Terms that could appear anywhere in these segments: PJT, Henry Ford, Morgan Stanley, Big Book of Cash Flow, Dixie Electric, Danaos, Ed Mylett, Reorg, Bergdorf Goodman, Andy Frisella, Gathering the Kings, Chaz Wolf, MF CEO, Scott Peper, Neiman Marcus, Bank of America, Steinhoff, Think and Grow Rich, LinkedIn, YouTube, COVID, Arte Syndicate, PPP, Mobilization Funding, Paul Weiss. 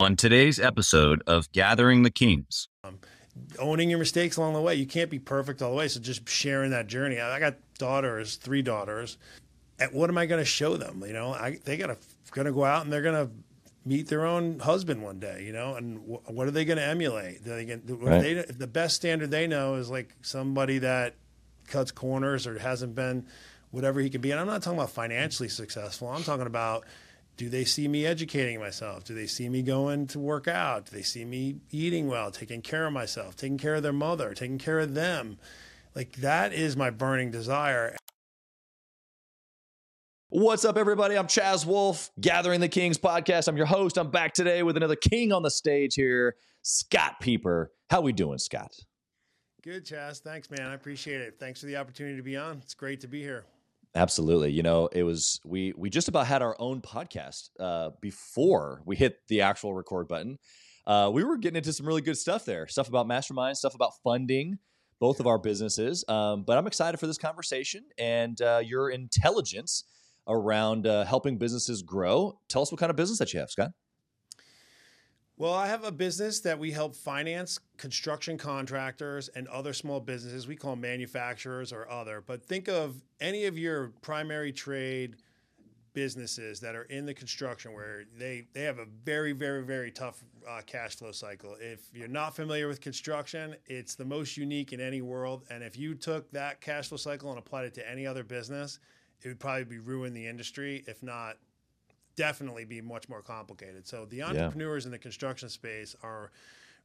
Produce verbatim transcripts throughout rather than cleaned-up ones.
On today's episode of Gathering the Kings. Um, owning your mistakes along the way. You can't be perfect all the way. So just sharing that journey. I got daughters, three daughters. And what am I going to show them? You know, I, they got to going to go out and they're going to meet their own husband one day, you know, and w- what are they going to emulate? They gonna, right. they, the best standard they know is like somebody that cuts corners or hasn't been whatever he can be. And I'm not talking about financially successful. I'm talking about, do they see me educating myself? Do they see me going to work out? Do they see me eating well, taking care of myself, taking care of their mother, taking care of them? Like that is my burning desire. What's up, everybody? I'm Chaz Wolf, Gathering the Kings podcast. I'm your host. I'm back today with another king on the stage here, Scott Peper. How we doing, Scott? Good, Chaz. Thanks, man. I appreciate it. Thanks for the opportunity to be on. It's great to be here. Absolutely. You know, it was, we, we just about had our own podcast uh, before we hit the actual record button. Uh, we were getting into some really good stuff there, stuff about masterminds, stuff about funding, both of our businesses. Um, but I'm excited for this conversation and uh, your intelligence around uh, helping businesses grow. Tell us what kind of business that you have, Scott. Well, I have a business that we help finance construction contractors and other small businesses. We call them manufacturers or other, but think of any of your primary trade businesses that are in the construction where they, they have a very, very, very tough uh, cash flow cycle. If you're not familiar with construction, it's the most unique in any world. And if you took that cash flow cycle and applied it to any other business, it would probably be ruin the industry, if not definitely be much more complicated. So the entrepreneurs yeah. in the construction space are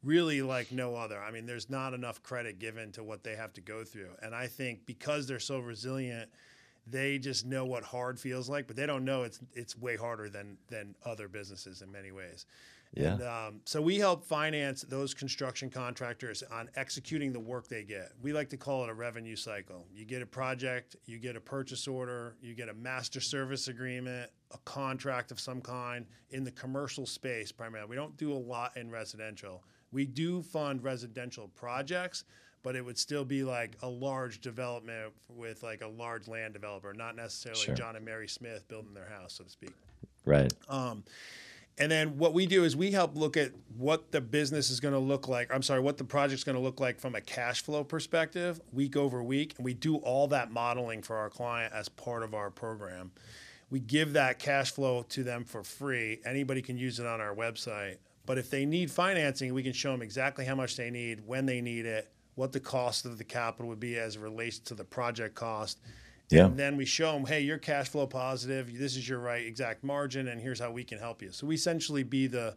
really like no other. I mean, there's not enough credit given to what they have to go through. And I think because they're so resilient, they just know what hard feels like, but they don't know it's it's way harder than than other businesses in many ways. Yeah. And um, so we help finance those construction contractors on executing the work they get. We like to call it a revenue cycle. You get a project, you get a purchase order, you get a master service agreement, a contract of some kind in the commercial space primarily. We don't do a lot in residential. We do fund residential projects, but it would still be like a large development with like a large land developer, not necessarily sure. John and Mary Smith building their house, so to speak. Right. Um, And then what we do is we help look at what the business is going to look like. I'm sorry, what the project's going to look like from a cash flow perspective, week over week. And we do all that modeling for our client as part of our program. We give that cash flow to them for free. Anybody can use it on our website. But if they need financing, we can show them exactly how much they need, when they need it, what the cost of the capital would be as it relates to the project cost. Yeah. And then we show them, hey, you're cash flow positive. This is your right exact margin, and here's how we can help you. So we essentially be the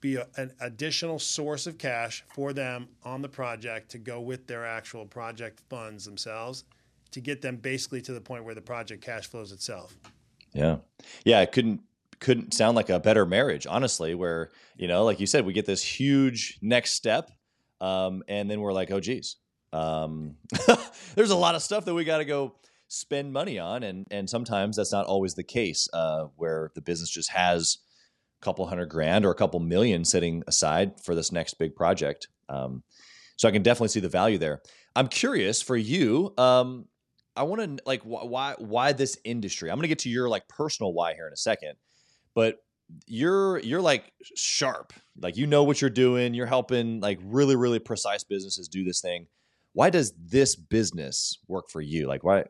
be a, an additional source of cash for them on the project to go with their actual project funds themselves to get them basically to the point where the project cash flows itself. Yeah, yeah. It couldn't couldn't sound like a better marriage, honestly. Where you know, like you said, we get this huge next step, um, and then we're like, oh, geez, um, there's a lot of stuff that we got to go spend money on. And, and sometimes that's not always the case, uh, where the business just has a couple hundred grand or a couple million sitting aside for this next big project. Um, so I can definitely see the value there. I'm curious for you. Um, I want to like, wh- why, why this industry? I'm going to get to your like personal why here in a second, but you're, you're like sharp, like, you know what you're doing. You're helping like really, really precise businesses do this thing. Why does this business work for you? Like why,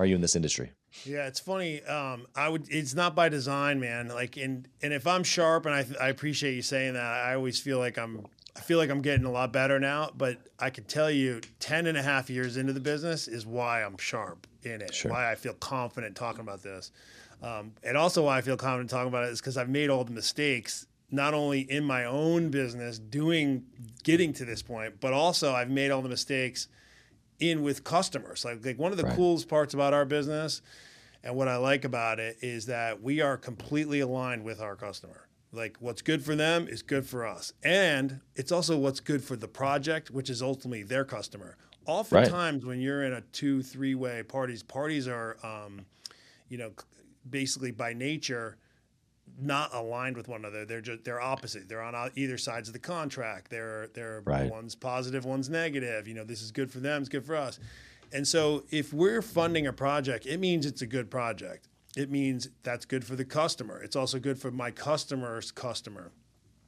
Are you in this industry? Yeah, it's funny. Um, I would. It's not by design, man. Like, and and if I'm sharp, and I, I appreciate you saying that. I always feel like I'm. I feel like I'm getting a lot better now. But I can tell you, ten and a half years into the business is why I'm sharp in it. Sure. Why I feel confident talking about this, um, and also why I feel confident talking about it is because I've made all the mistakes. Not only in my own business, doing getting to this point, but also I've made all the mistakes in with customers. Like, like one of the right. coolest parts about our business and what I like about it is that we are completely aligned with our customer. Like what's good for them is good for us. And it's also what's good for the project, which is ultimately their customer. Oftentimes right. when you're in a two, three way parties, parties are, um, you know, basically by nature, not aligned with one another. They're just, they're opposite. They're on either sides of the contract. They're, they're right. one's positive, one's negative. You know, this is good for them. It's good for us. And so if we're funding a project, it means it's a good project. it means that's good for the customer. It's also good for my customer's customer.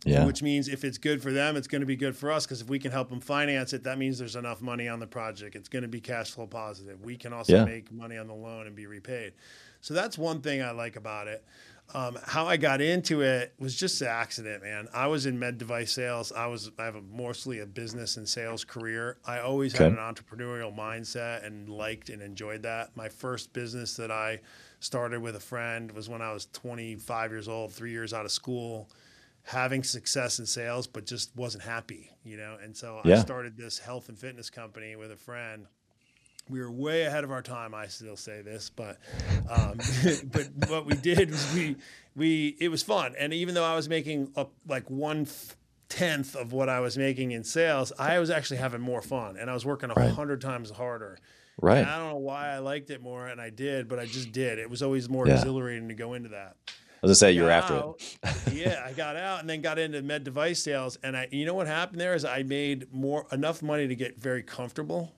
Yeah. Which means if it's good for them, it's going to be good for us, because if we can help them finance it, that means there's enough money on the project. It's going to be cash flow positive. We can also yeah. make money on the loan and be repaid. So that's one thing I like about it. Um, how I got into it was just an accident, man. I was in med device sales. I was I have a, mostly a business and sales career. I always okay. had an entrepreneurial mindset and liked and enjoyed that. My first business that I started with a friend was when I was twenty-five years old, three years out of school, having success in sales, but just wasn't happy, you know? And so yeah. I started this health and fitness company with a friend. We were way ahead of our time. I still say this, but, um, but what we did was we, we, it was fun. And even though I was making up like one tenth of what I was making in sales, I was actually having more fun, and I was working a hundred right. times harder. Right. And I don't know why I liked it more, and I did, but I just did. It was always more yeah. exhilarating to go into that. I was gonna say you were after out. it. yeah, I got out and then got into med device sales, and I, you know what happened there is I made more enough money to get very comfortable,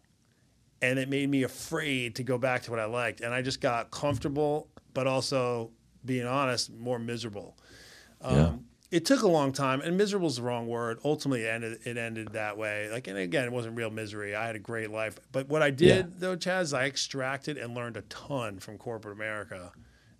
and it made me afraid to go back to what I liked, and I just got comfortable, but also, being honest, more miserable. Um, yeah. It took a long time, and miserable is the wrong word. Ultimately, it ended, it ended that way. Like, and again, it wasn't real misery. I had a great life, but what I did yeah. though, Chaz, is I extracted and learned a ton from corporate America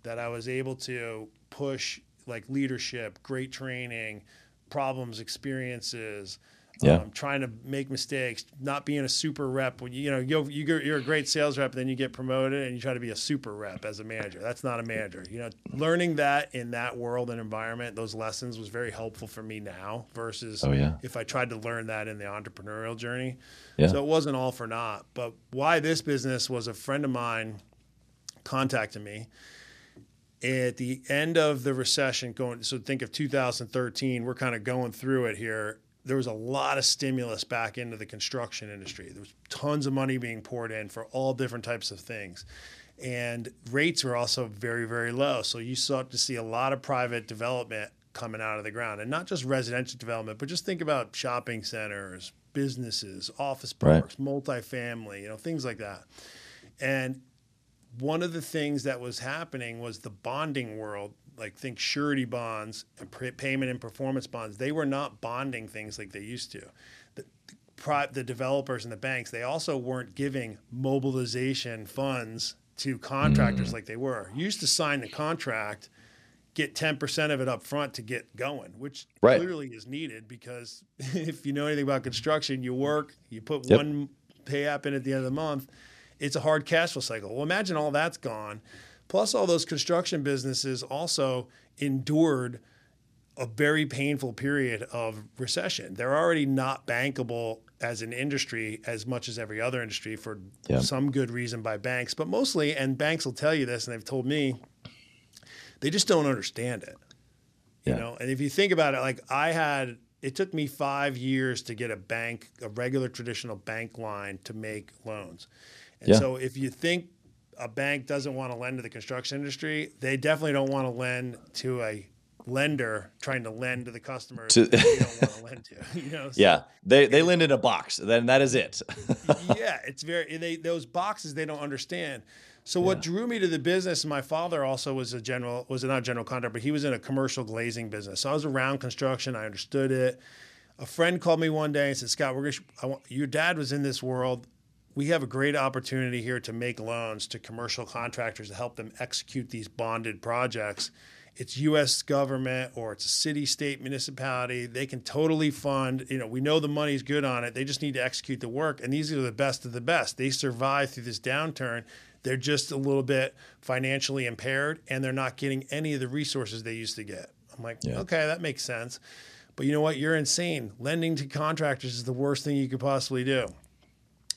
that I was able to push, like leadership, great training, problems, experiences, yeah. um, trying to make mistakes, not being a super rep. When you, you know, you're, you're a great sales rep, then you get promoted and you try to be a super rep as a manager. That's not a manager. You know, learning that in that world and environment, those lessons was very helpful for me now versus oh, yeah. if I tried to learn that in the entrepreneurial journey. Yeah. So it wasn't all for naught. But why this business was, a friend of mine contacted me at the end of the recession going, so think of two thousand thirteen, we're kind of going through it here. There was a lot of stimulus back into the construction industry. There was tons of money being poured in for all different types of things. And rates were also very, very low. So you sought to see a lot of private development coming out of the ground, and not just residential development, but just think about shopping centers, businesses, office parks, right. multifamily, you know, things like that. And one of the things that was happening was the bonding world, like think surety bonds and pay- payment and performance bonds. They were not bonding things like they used to. The, the, pro- the developers and the banks, they also weren't giving mobilization funds to contractors mm. like they were. You used to sign the contract, get ten percent of it up front to get going, which right. clearly is needed, because if you know anything about construction, you work, you put yep. one pay app in at the end of the month. It's a hard cash flow cycle. Well, imagine all that's gone. Plus, all those construction businesses also endured a very painful period of recession. They're already not bankable as an industry as much as every other industry for yeah. some good reason by banks, but mostly, and banks will tell you this, and they've told me, they just don't understand it. You yeah. know, and if you think about it, like I had, it took me five years to get a bank, a regular traditional bank line to make loans. And yeah. so if you think a bank doesn't want to lend to the construction industry, they definitely don't want to lend to a lender trying to lend to the customers to- that they don't want to lend to. You know? So, yeah, they they and, lend in a box, then that is it. yeah, it's very they, those boxes they don't understand. So what yeah. drew me to the business, my father also was a general, was not a general contractor, but he was in a commercial glazing business. So I was around construction, I understood it. A friend called me one day and said, Scott, we're gonna, I want, your dad was in this world. We have a great opportunity here to make loans to commercial contractors to help them execute these bonded projects. It's U S government or it's a city, state, municipality. They can totally fund. You know, we know the money's good on it. They just need to execute the work. And these are the best of the best. They survive through this downturn. They're just a little bit financially impaired, and they're not getting any of the resources they used to get. I'm like, yeah. okay, that makes sense. But you know what? You're insane. Lending to contractors is the worst thing you could possibly do.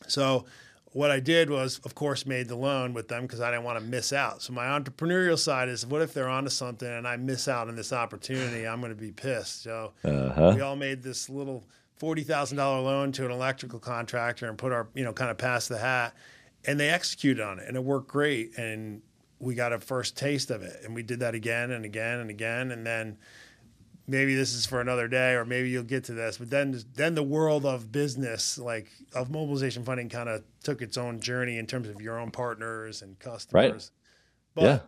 So what I did was, of course, made the loan with them because I didn't want to miss out. So my entrepreneurial side is, what if they're onto something and I miss out on this opportunity? I'm going to be pissed. So uh-huh. we all made this little forty thousand dollars loan to an electrical contractor and put our, you know, kind of pass the hat. And they executed on it, and it worked great. And we got a first taste of it. And we did that again and again and again. And then maybe this is for another day, or maybe you'll get to this. But then then the world of business, like of mobilization funding, kind of took its own journey in terms of your own partners and customers. Right. But yeah.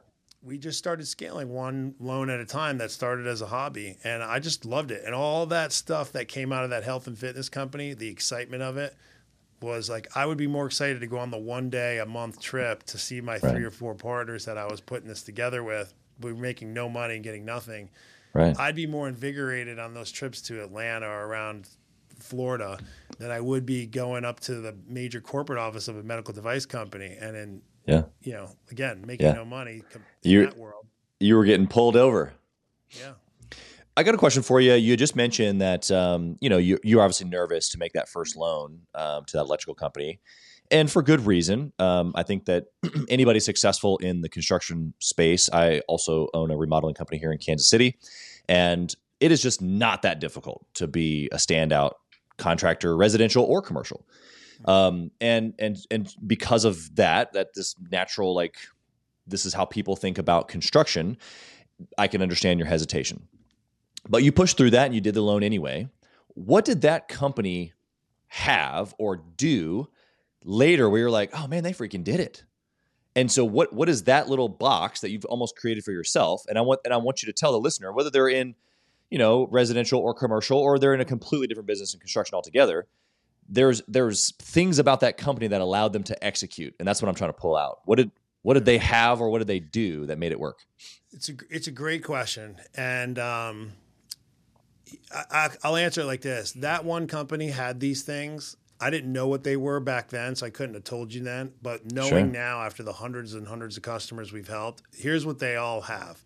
we just started scaling one loan at a time that started as a hobby. And I just loved it. And all that stuff that came out of that health and fitness company, the excitement of it was like, I would be more excited to go on the one day a month trip to see my right. three or four partners that I was putting this together with. We were making no money and getting nothing. Right. I'd be more invigorated on those trips to Atlanta or around Florida than I would be going up to the major corporate office of a medical device company. And then, yeah. you know, again, making yeah. no money in that world. You were getting pulled over. Yeah. I got a question for you. You just mentioned that, um, you know, you, you're obviously nervous to make that first loan um, to that electrical company. And for good reason. Um, I think that anybody successful in the construction space, I also own a remodeling company here in Kansas City, and it is just not that difficult to be a standout contractor, residential or commercial. Um, and, and, and because of that, that this natural, like, this is how people think about construction, I can understand your hesitation. But you pushed through that and you did the loan anyway. What did that company have or do later where you're like, oh man, they freaking did it? And so what, what is that little box that you've almost created for yourself? And I want, and I want you to tell the listener, whether they're in, you know, residential or commercial, or they're in a completely different business in construction altogether, there's, there's things about that company that allowed them to execute. And that's what I'm trying to pull out. What did, what did they have, or what did they do that made it work? It's a, it's a great question. And, um, I, I'll answer it like this. That one company had these things. I didn't know what they were back then, so I couldn't have told you then. But knowing sure. now, after the hundreds and hundreds of customers we've helped, here's what they all have.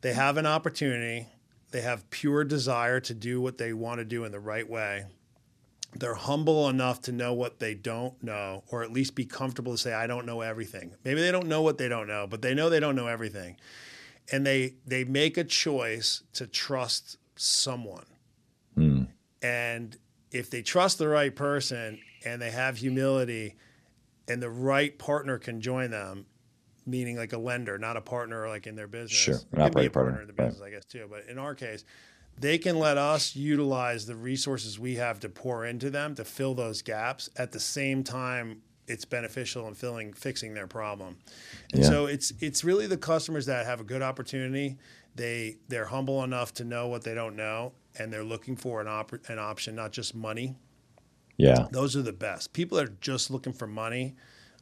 They have an opportunity. They have pure desire to do what they want to do in the right way. They're humble enough to know what they don't know, or at least be comfortable to say, I don't know everything. Maybe they don't know what they don't know, but they know they don't know everything. And they, they make a choice to trust someone. Mm. And if they trust the right person and they have humility and the right partner can join them, meaning like a lender, not a partner like in their business. Sure, an operating partner. partner in the business, right. I guess, too. But in our case, they can let us utilize the resources we have to pour into them to fill those gaps. At the same time, it's beneficial in filling, fixing their problem. And yeah. so it's it's really the customers that have a good opportunity. They, they're humble enough to know what they don't know, and they're looking for an op- an option, not just money. Yeah. Those are the best. People that are just looking for money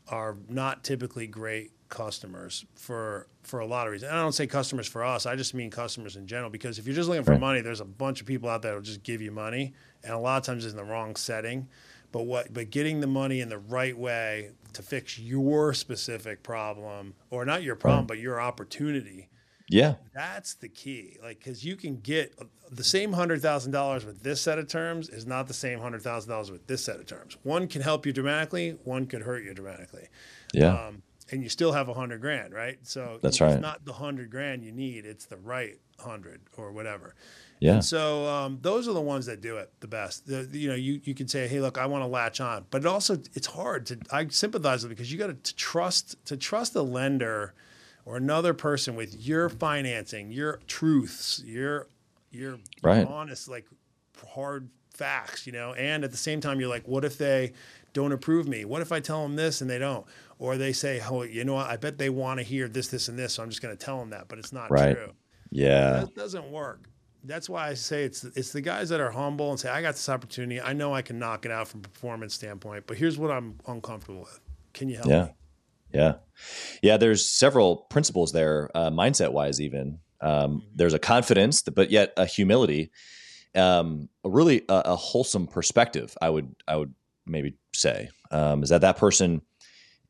are not typically great customers for, for a lot of reasons. And I don't say customers for us. I just mean customers in general, because if you're just looking for right. money, there's a bunch of people out there who will just give you money, and a lot of times it's in the wrong setting. But what, but getting the money in the right way to fix your specific problem, or not your problem, right. but your opportunity. Yeah. That's the key. Like, cause you can get the same hundred thousand dollars with this set of terms is not the same hundred thousand dollars with this set of terms. One can help you dramatically. One could hurt you dramatically. Yeah. Um, and you still have a hundred grand, right? So that's right. It's not the hundred grand you need. It's the right hundred or whatever. Yeah. And so, um, those are the ones that do it the best. The, you know, you, you can say, hey, look, I want to latch on, but it also it's hard to, I sympathize with it, because you got to trust, to trust a lender or another person with your financing, your truths, your your right. honest, like, hard facts, you know? And at the same time, you're like, what if they don't approve me? What if I tell them this and they don't? Or they say, oh, you know what? I bet they want to hear this, this, and this, so I'm just going to tell them that, but it's not right. true. Yeah. That doesn't work. That's why I say it's it's the guys that are humble and say, I got this opportunity. I know I can knock it out from a performance standpoint, but here's what I'm uncomfortable with. Can you help yeah. me? Yeah. Yeah. There's several principles there, uh, mindset wise, even, um, there's a confidence, but yet a humility, um, a really a, a wholesome perspective. I would, I would maybe say, um, is that that person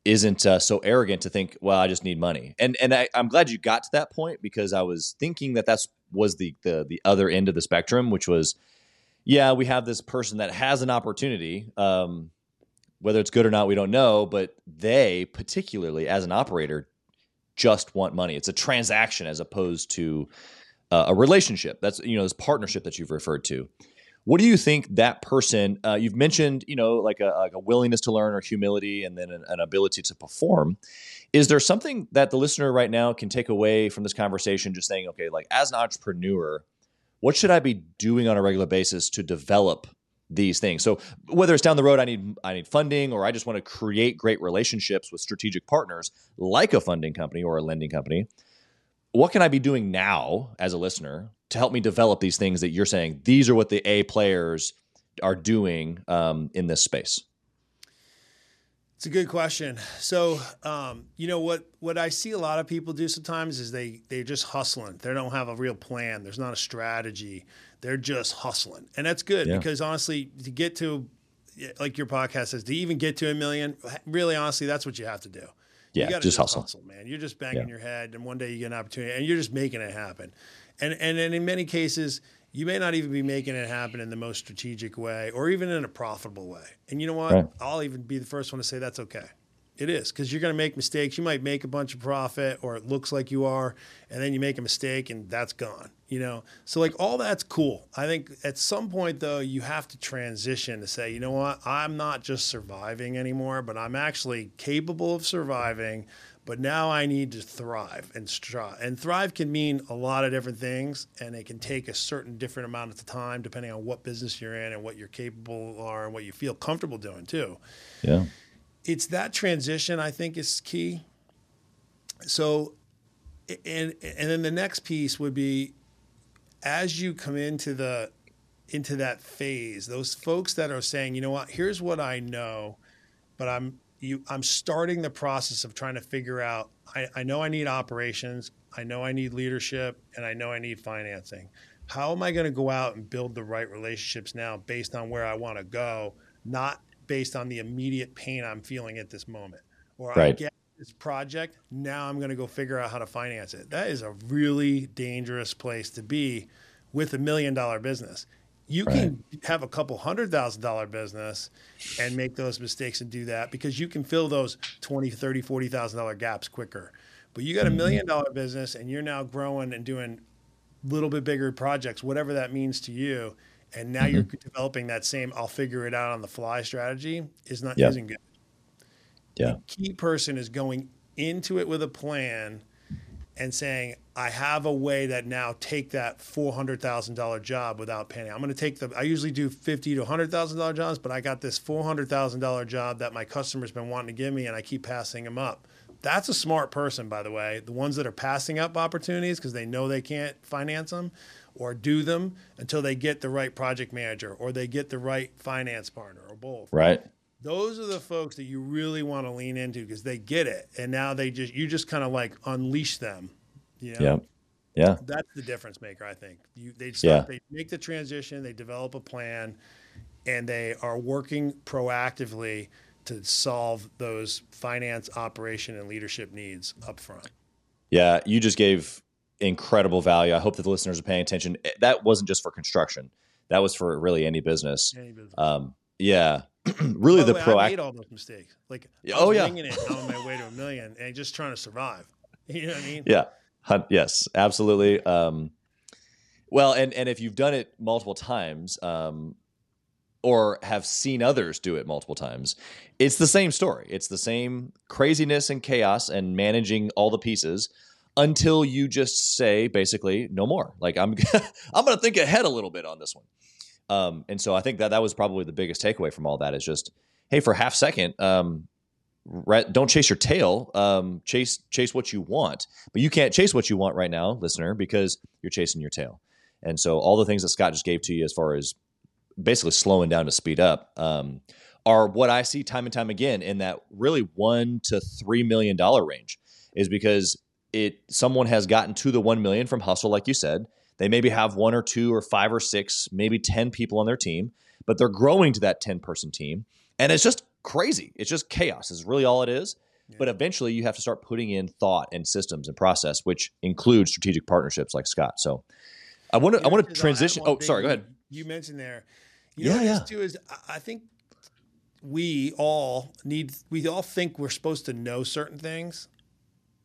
isn't uh, so arrogant to think, well, I just need money. And, and I, I'm glad you got to that point, because I was thinking that that's was the, the, the other end of the spectrum, which was, yeah, we have this person that has an opportunity, um, whether it's good or not, we don't know, but they particularly as an operator just want money. It's a transaction as opposed to uh, a relationship. That's, you know, this partnership that you've referred to. What do you think that person, uh, you've mentioned, you know, like a, like a willingness to learn or humility, and then an, an ability to perform. Is there something that the listener right now can take away from this conversation, just saying, okay, like as an entrepreneur, what should I be doing on a regular basis to develop these things? So whether it's down the road, I need, I need funding, or I just want to create great relationships with strategic partners like a funding company or a lending company. what can I be doing now as a listener to help me develop these things that you're saying? These are what the A players are doing um, in this space. It's a good question. So, um, you know, what, what I see a lot of people do sometimes is they, they're just hustling. They don't have a real plan. There's not a strategy. They're just hustling. And that's good yeah. because honestly, to get to, like your podcast says, to even get to a million, really, honestly, that's what you have to do. Yeah, you gotta just, just hustle. hustle, man. You're just banging yeah. your head, and one day you get an opportunity, and you're just making it happen. And, and and in many cases, you may not even be making it happen in the most strategic way, or even in a profitable way. And you know what? Right. I'll even be the first one to say that's okay. It is, because you're going to make mistakes. You might make a bunch of profit, or it looks like you are, and then you make a mistake, and that's gone. You know, so like all that's cool. I think at some point though, you have to transition to say, you know what, I'm not just surviving anymore, but I'm actually capable of surviving. But now I need to thrive and strive. And thrive can mean a lot of different things, and it can take a certain different amount of time depending on what business you're in and what you're capable of and what you feel comfortable doing too. Yeah. It's that transition, I think, is key. So, and and then the next piece would be, as you come into the into that phase, those folks that are saying, you know what, here's what I know, but I'm you I'm starting the process of trying to figure out. I, I know I need operations, I know I need leadership, and I know I need financing. How am I going to go out and build the right relationships now based on where I want to go, not based on the immediate pain I'm feeling at this moment? Or right. I get this project, now I'm going to go figure out how to finance it. That is a really dangerous place to be with a million dollar business. You right. can have a couple hundred thousand dollar business and make those mistakes and do that, because you can fill those twenty, thirty, forty thousand dollar gaps quicker. But you got a million dollar business and you're now growing and doing a little bit bigger projects, whatever that means to you. And now mm-hmm. you're developing that same "I'll figure it out on the fly" strategy is not yeah. isn't good. Yeah. The key person is going into it with a plan and saying, "I have a way that now take that four hundred thousand dollar job without panic. I'm going to take the. I usually do fifty to one hundred thousand dollar jobs, but I got this four hundred thousand dollar job that my customer's been wanting to give me, and I keep passing them up." That's a smart person, by the way. The ones that are passing up opportunities because they know they can't finance them, or do them until they get the right project manager, or they get the right finance partner, or both. Right. Those are the folks that you really want to lean into, because they get it. And now they just, you just kind of like unleash them. You know? Yeah. Yeah. That's the difference maker, I think. You, they start, yeah. they make the transition, they develop a plan, and they are working proactively to solve those finance, operation, and leadership needs up front. Yeah. You just gave incredible value. I hope that the listeners are paying attention. That wasn't just for construction. That was for really any business. Any business. Um, yeah. Really, the, the proactive. I made all those mistakes. Like, I oh, was yeah. winging it on my way to a million and just trying to survive. You know what I mean? Yeah. Yes, absolutely. Um, well, and, and if you've done it multiple times, um, or have seen others do it multiple times, it's the same story. It's the same craziness and chaos and managing all the pieces, until you just say, basically, no more. Like, I'm I'm going to think ahead a little bit on this one. Um, and so I think that that was probably the biggest takeaway from all that is just, hey, for half second, um, right, don't chase your tail, um, chase chase what you want. But you can't chase what you want right now, listener, because you're chasing your tail. And so all the things that Scott just gave to you as far as basically slowing down to speed up um, are what I see time and time again in that really one to three million dollars range, is because it someone has gotten to the one million from hustle, like you said. They maybe have one or two or five or six, maybe ten people on their team, but they're growing to that ten person team. And it's just crazy. It's just chaos is really all it is. Yeah. But eventually you have to start putting in thought and systems and process, which includes strategic partnerships like Scott. So I want to, I want to transition. Oh, sorry, go ahead. You mentioned there. You know yeah, what yeah. this too is, I think we all need, we all think we're supposed to know certain things.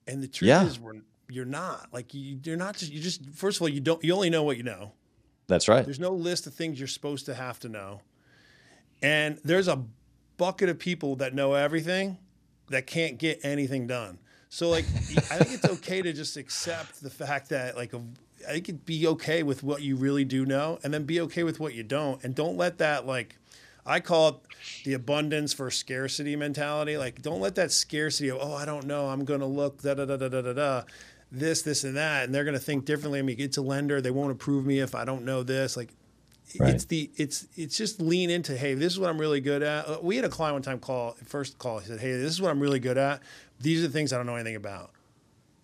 And the truth yeah. is, we're, you're not. Like, you, you're not just, you just, first of all, you don't, you only know what you know. That's right. There's no list of things you're supposed to have to know. And there's a bucket of people that know everything that can't get anything done. So, like, I think it's okay to just accept the fact that, like, a, I think it'd be okay with what you really do know, and then be okay with what you don't. And don't let that, like, I call it the abundance for scarcity mentality. Like, don't let that scarcity of, oh, I don't know, I'm going to look, da, da, da, da, da, da, this, this, and that, and they're going to think differently. I mean, it's a lender. They won't approve me if I don't know this. Like, right. it's the it's it's just lean into, hey, this is what I'm really good at. We had a client one time call, first call, he said, hey, this is what I'm really good at. These are the things I don't know anything about.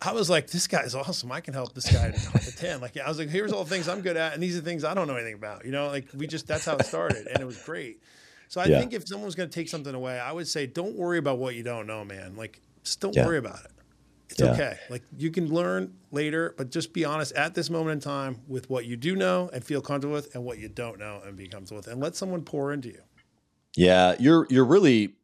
I was like, this guy's awesome. I can help this guy to ten. Like, I was like, here's all the things I'm good at, and these are the things I don't know anything about. You know, like we just, that's how it started, and it was great. So I yeah. think if someone's going to take something away, I would say, don't worry about what you don't know, man. Like, just don't yeah. worry about it. It's yeah. okay. Like, you can learn later, but just be honest at this moment in time with what you do know and feel comfortable with, and what you don't know and be comfortable with, and let someone pour into you. Yeah. You're, you're really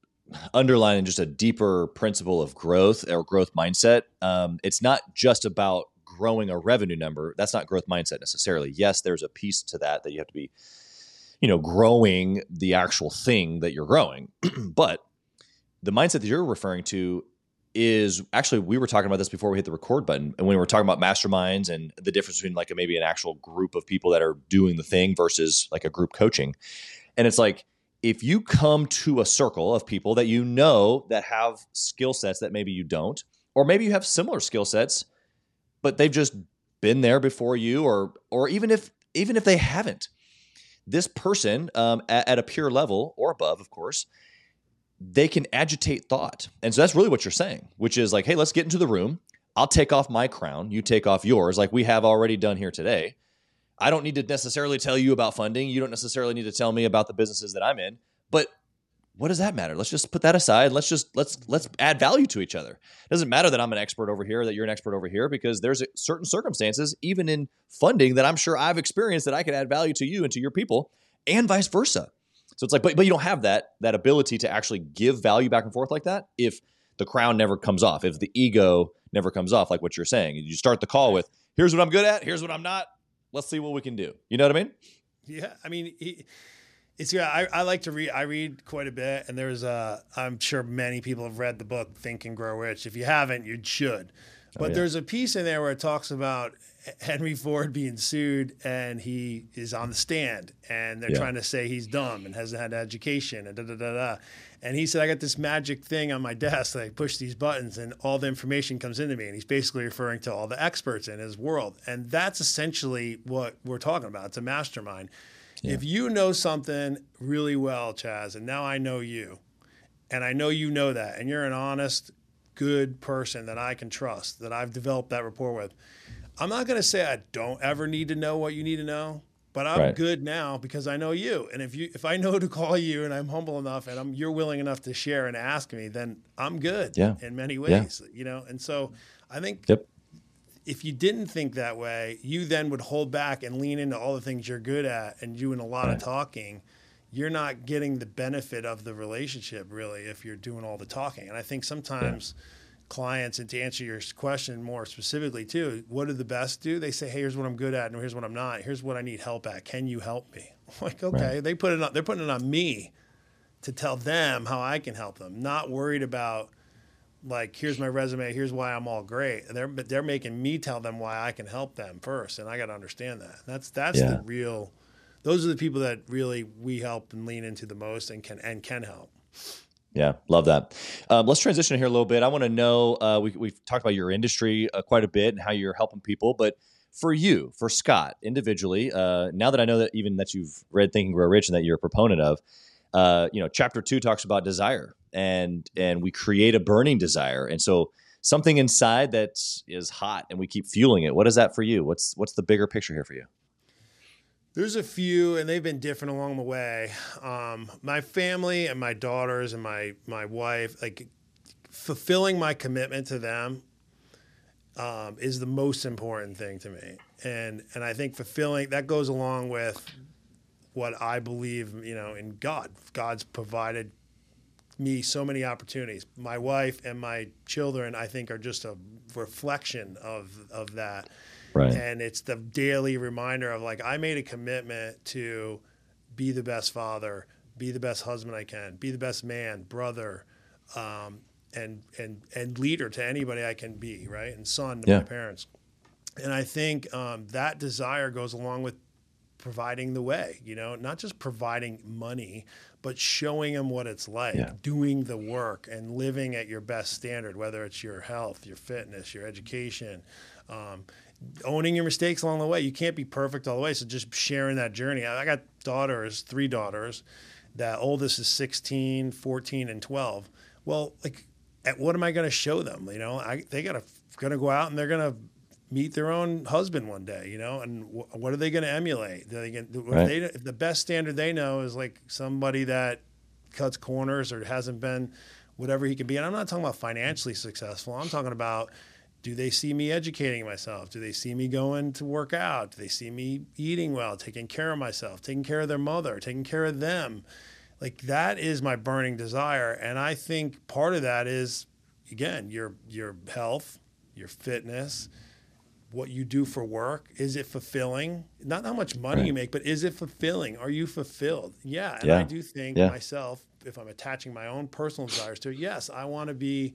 underlining just a deeper principle of growth or growth mindset. Um, it's not just about growing a revenue number. That's not growth mindset necessarily. Yes, there's a piece to that that you have to be, you know, growing the actual thing that you're growing. But the mindset that you're referring to is actually, we were talking about this before we hit the record button, and when we were talking about masterminds and the difference between like a, maybe an actual group of people that are doing the thing versus like a group coaching. And it's like, if you come to a circle of people that you know that have skill sets that maybe you don't, or maybe you have similar skill sets, but they've just been there before you, or or even if even if they haven't, this person um, at, at a peer level or above, of course, they can agitate thought. And so that's really what you're saying, which is like, hey, let's get into the room. I'll take off my crown. You take off yours, like we have already done here today. I don't need to necessarily tell you about funding. You don't necessarily need to tell me about the businesses that I'm in, but what does that matter? Let's just put that aside. Let's just, let's, let's add value to each other. It doesn't matter that I'm an expert over here, that you're an expert over here, because there's certain circumstances, even in funding, that I'm sure I've experienced that I could add value to you and to your people, and vice versa. So it's like, but, but you don't have that, that ability to actually give value back and forth like that if the crown never comes off, if the ego never comes off, like what you're saying. You start the call with, here's what I'm good at, here's what I'm not. Let's see what we can do. You know what I mean? Yeah. I mean, he, it's, yeah, I, I like to read, I read quite a bit, and there's a, I'm sure many people have read the book, Think and Grow Rich. If you haven't, you should, but oh, yeah. there's a piece in there where it talks about Henry Ford being sued, and he is on the stand, and they're yeah. trying to say he's dumb and hasn't had education, and da, da, da, da. And he said, I got this magic thing on my desk that I push these buttons and all the information comes into me. And he's basically referring to all the experts in his world. And that's essentially what we're talking about. It's a mastermind. Yeah. If you know something really well, Chaz, and now I know you, and I know you know that, and you're an honest, good person that I can trust, that I've developed that rapport with, I'm not going to say I don't ever need to know what you need to know, but I'm right. good now because I know you. And if you, if I know to call you, and I'm humble enough, and I'm, you're willing enough to share and ask me, then I'm good yeah. in many ways, yeah. you know? And so I think yep. if you didn't think that way, you then would hold back and lean into all the things you're good at and doing a lot right. of talking. You're not getting the benefit of the relationship really if you're doing all the talking. And I think sometimes yeah. clients, and to answer your question more specifically too, what do the best do? They say, hey, here's what I'm good at, and here's what I'm not. Here's what I need help at. Can you help me? I'm like, okay, right. they put it on, they're putting it on me to tell them how I can help them. Not worried about like, here's my resume, here's why I'm all great. And they're, but they're making me tell them why I can help them first. And I got to understand that. That's, that's yeah. the real, those are the people that really we help and lean into the most and can, and can help. Yeah, love that. Um, let's transition here a little bit. I want to know, uh, we, we've talked about your industry uh, quite a bit and how you're helping people, but for you, for Scott individually, uh, now that I know that even that you've read Think and Grow Rich and that you're a proponent of, uh, you know, chapter two talks about desire, and and we create a burning desire. And so something inside that is hot and we keep fueling it. What is that for you? What's, what's the bigger picture here for you? There's a few, and they've been different along the way. Um, my family and my daughters and my, my wife, like fulfilling my commitment to them um, is the most important thing to me. And, and I think fulfilling that goes along with what I believe, you know, in God. God's provided me so many opportunities. My wife and my children, I think, are just a reflection of, of that. Right. And it's the daily reminder of like, I made a commitment to be the best father, be the best husband I can, be the best man, brother, um, and and and leader to anybody I can be, right? And son to yeah. my parents. And I think um, that desire goes along with providing the way, you know, not just providing money, but showing them what it's like, yeah. doing the work and living at your best standard, whether it's your health, your fitness, your education, um, owning your mistakes along the way. You can't be perfect all the way. So just sharing that journey. I, I got daughters, three daughters. The oldest is sixteen, fourteen, and twelve. Well, like, at what am I going to show them? You know, I, they gotta going to go out and they're going to meet their own husband one day, you know, and w what are they going to emulate? They gonna, right. they, if the best standard they know is like somebody that cuts corners or hasn't been whatever he can be. And I'm not talking about financially successful. I'm talking about, do they see me educating myself? Do they see me going to work out? Do they see me eating well, taking care of myself, taking care of their mother, taking care of them? Like, that is my burning desire. And I think part of that is, again, your, your health, your fitness, what you do for work. Is it fulfilling? Not how much money right. you make, but is it fulfilling? Are you fulfilled? Yeah. And yeah. I do think yeah. myself, if I'm attaching my own personal desires to it, yes, I want to be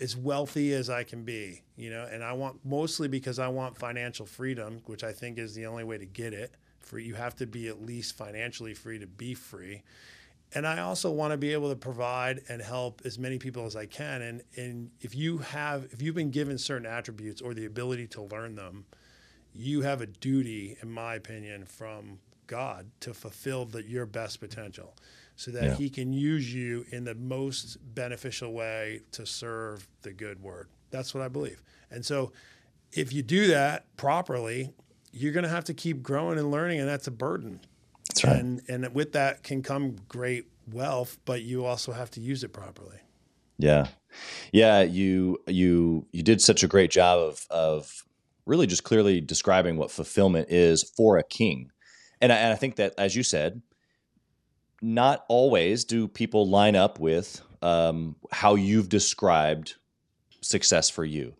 as wealthy as I can be, you know, and I want, mostly because I want financial freedom, which I think is the only way to get it. For you have to be at least financially free to be free. And I also want to be able to provide and help as many people as I can. And, and if you have, if you've been given certain attributes or the ability to learn them, you have a duty, in my opinion, from God to fulfill the, your best potential so that yeah. he can use you in the most beneficial way to serve the good word. That's what I believe. And so if you do that properly, you're going to have to keep growing and learning, and that's a burden. That's right. And, and with that can come great wealth, but you also have to use it properly. Yeah. Yeah. You, you, you did such a great job of, of really just clearly describing what fulfillment is for a king. And I, and I think that, as you said, not always do people line up with, um, how you've described success for you.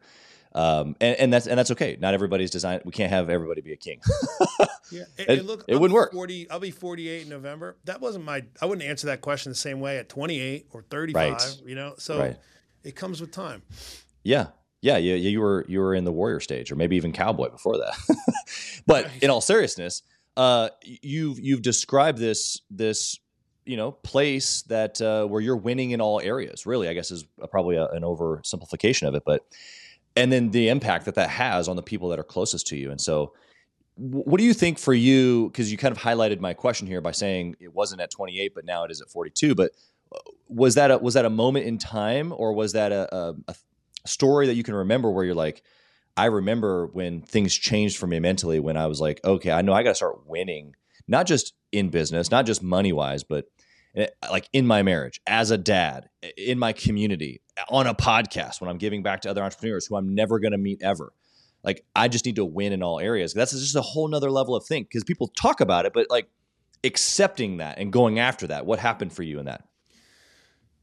Um, and, and that's, and that's okay. Not everybody's designed. We can't have everybody be a king. yeah, it, it, look, it wouldn't work. forty, I'll be forty-eight in November. That wasn't my, I wouldn't answer that question the same way at twenty-eight or thirty-five, right. you know? So right. it comes with time. Yeah. Yeah. You, you were, you were in the warrior stage, or maybe even cowboy before that, but right. in all seriousness, uh, you've, you've described this, this, you know, place that, uh, where you're winning in all areas, really, I guess is probably a, an oversimplification of it, but and then the impact that that has on the people that are closest to you. And so what do you think for you, because you kind of highlighted my question here by saying it wasn't at twenty-eight, but now it is at forty-two. But was that a, was that a moment in time, or was that a, a, a story that you can remember where you're like, I remember when things changed for me mentally, when I was like, okay, I know I got to start winning, not just in business, not just money wise, but like in my marriage, as a dad, in my community, on a podcast, when I'm giving back to other entrepreneurs who I'm never going to meet ever. Like, I just need to win in all areas. That's just a whole nother level of thing, because people talk about it, but like accepting that and going after that. What happened for you in that?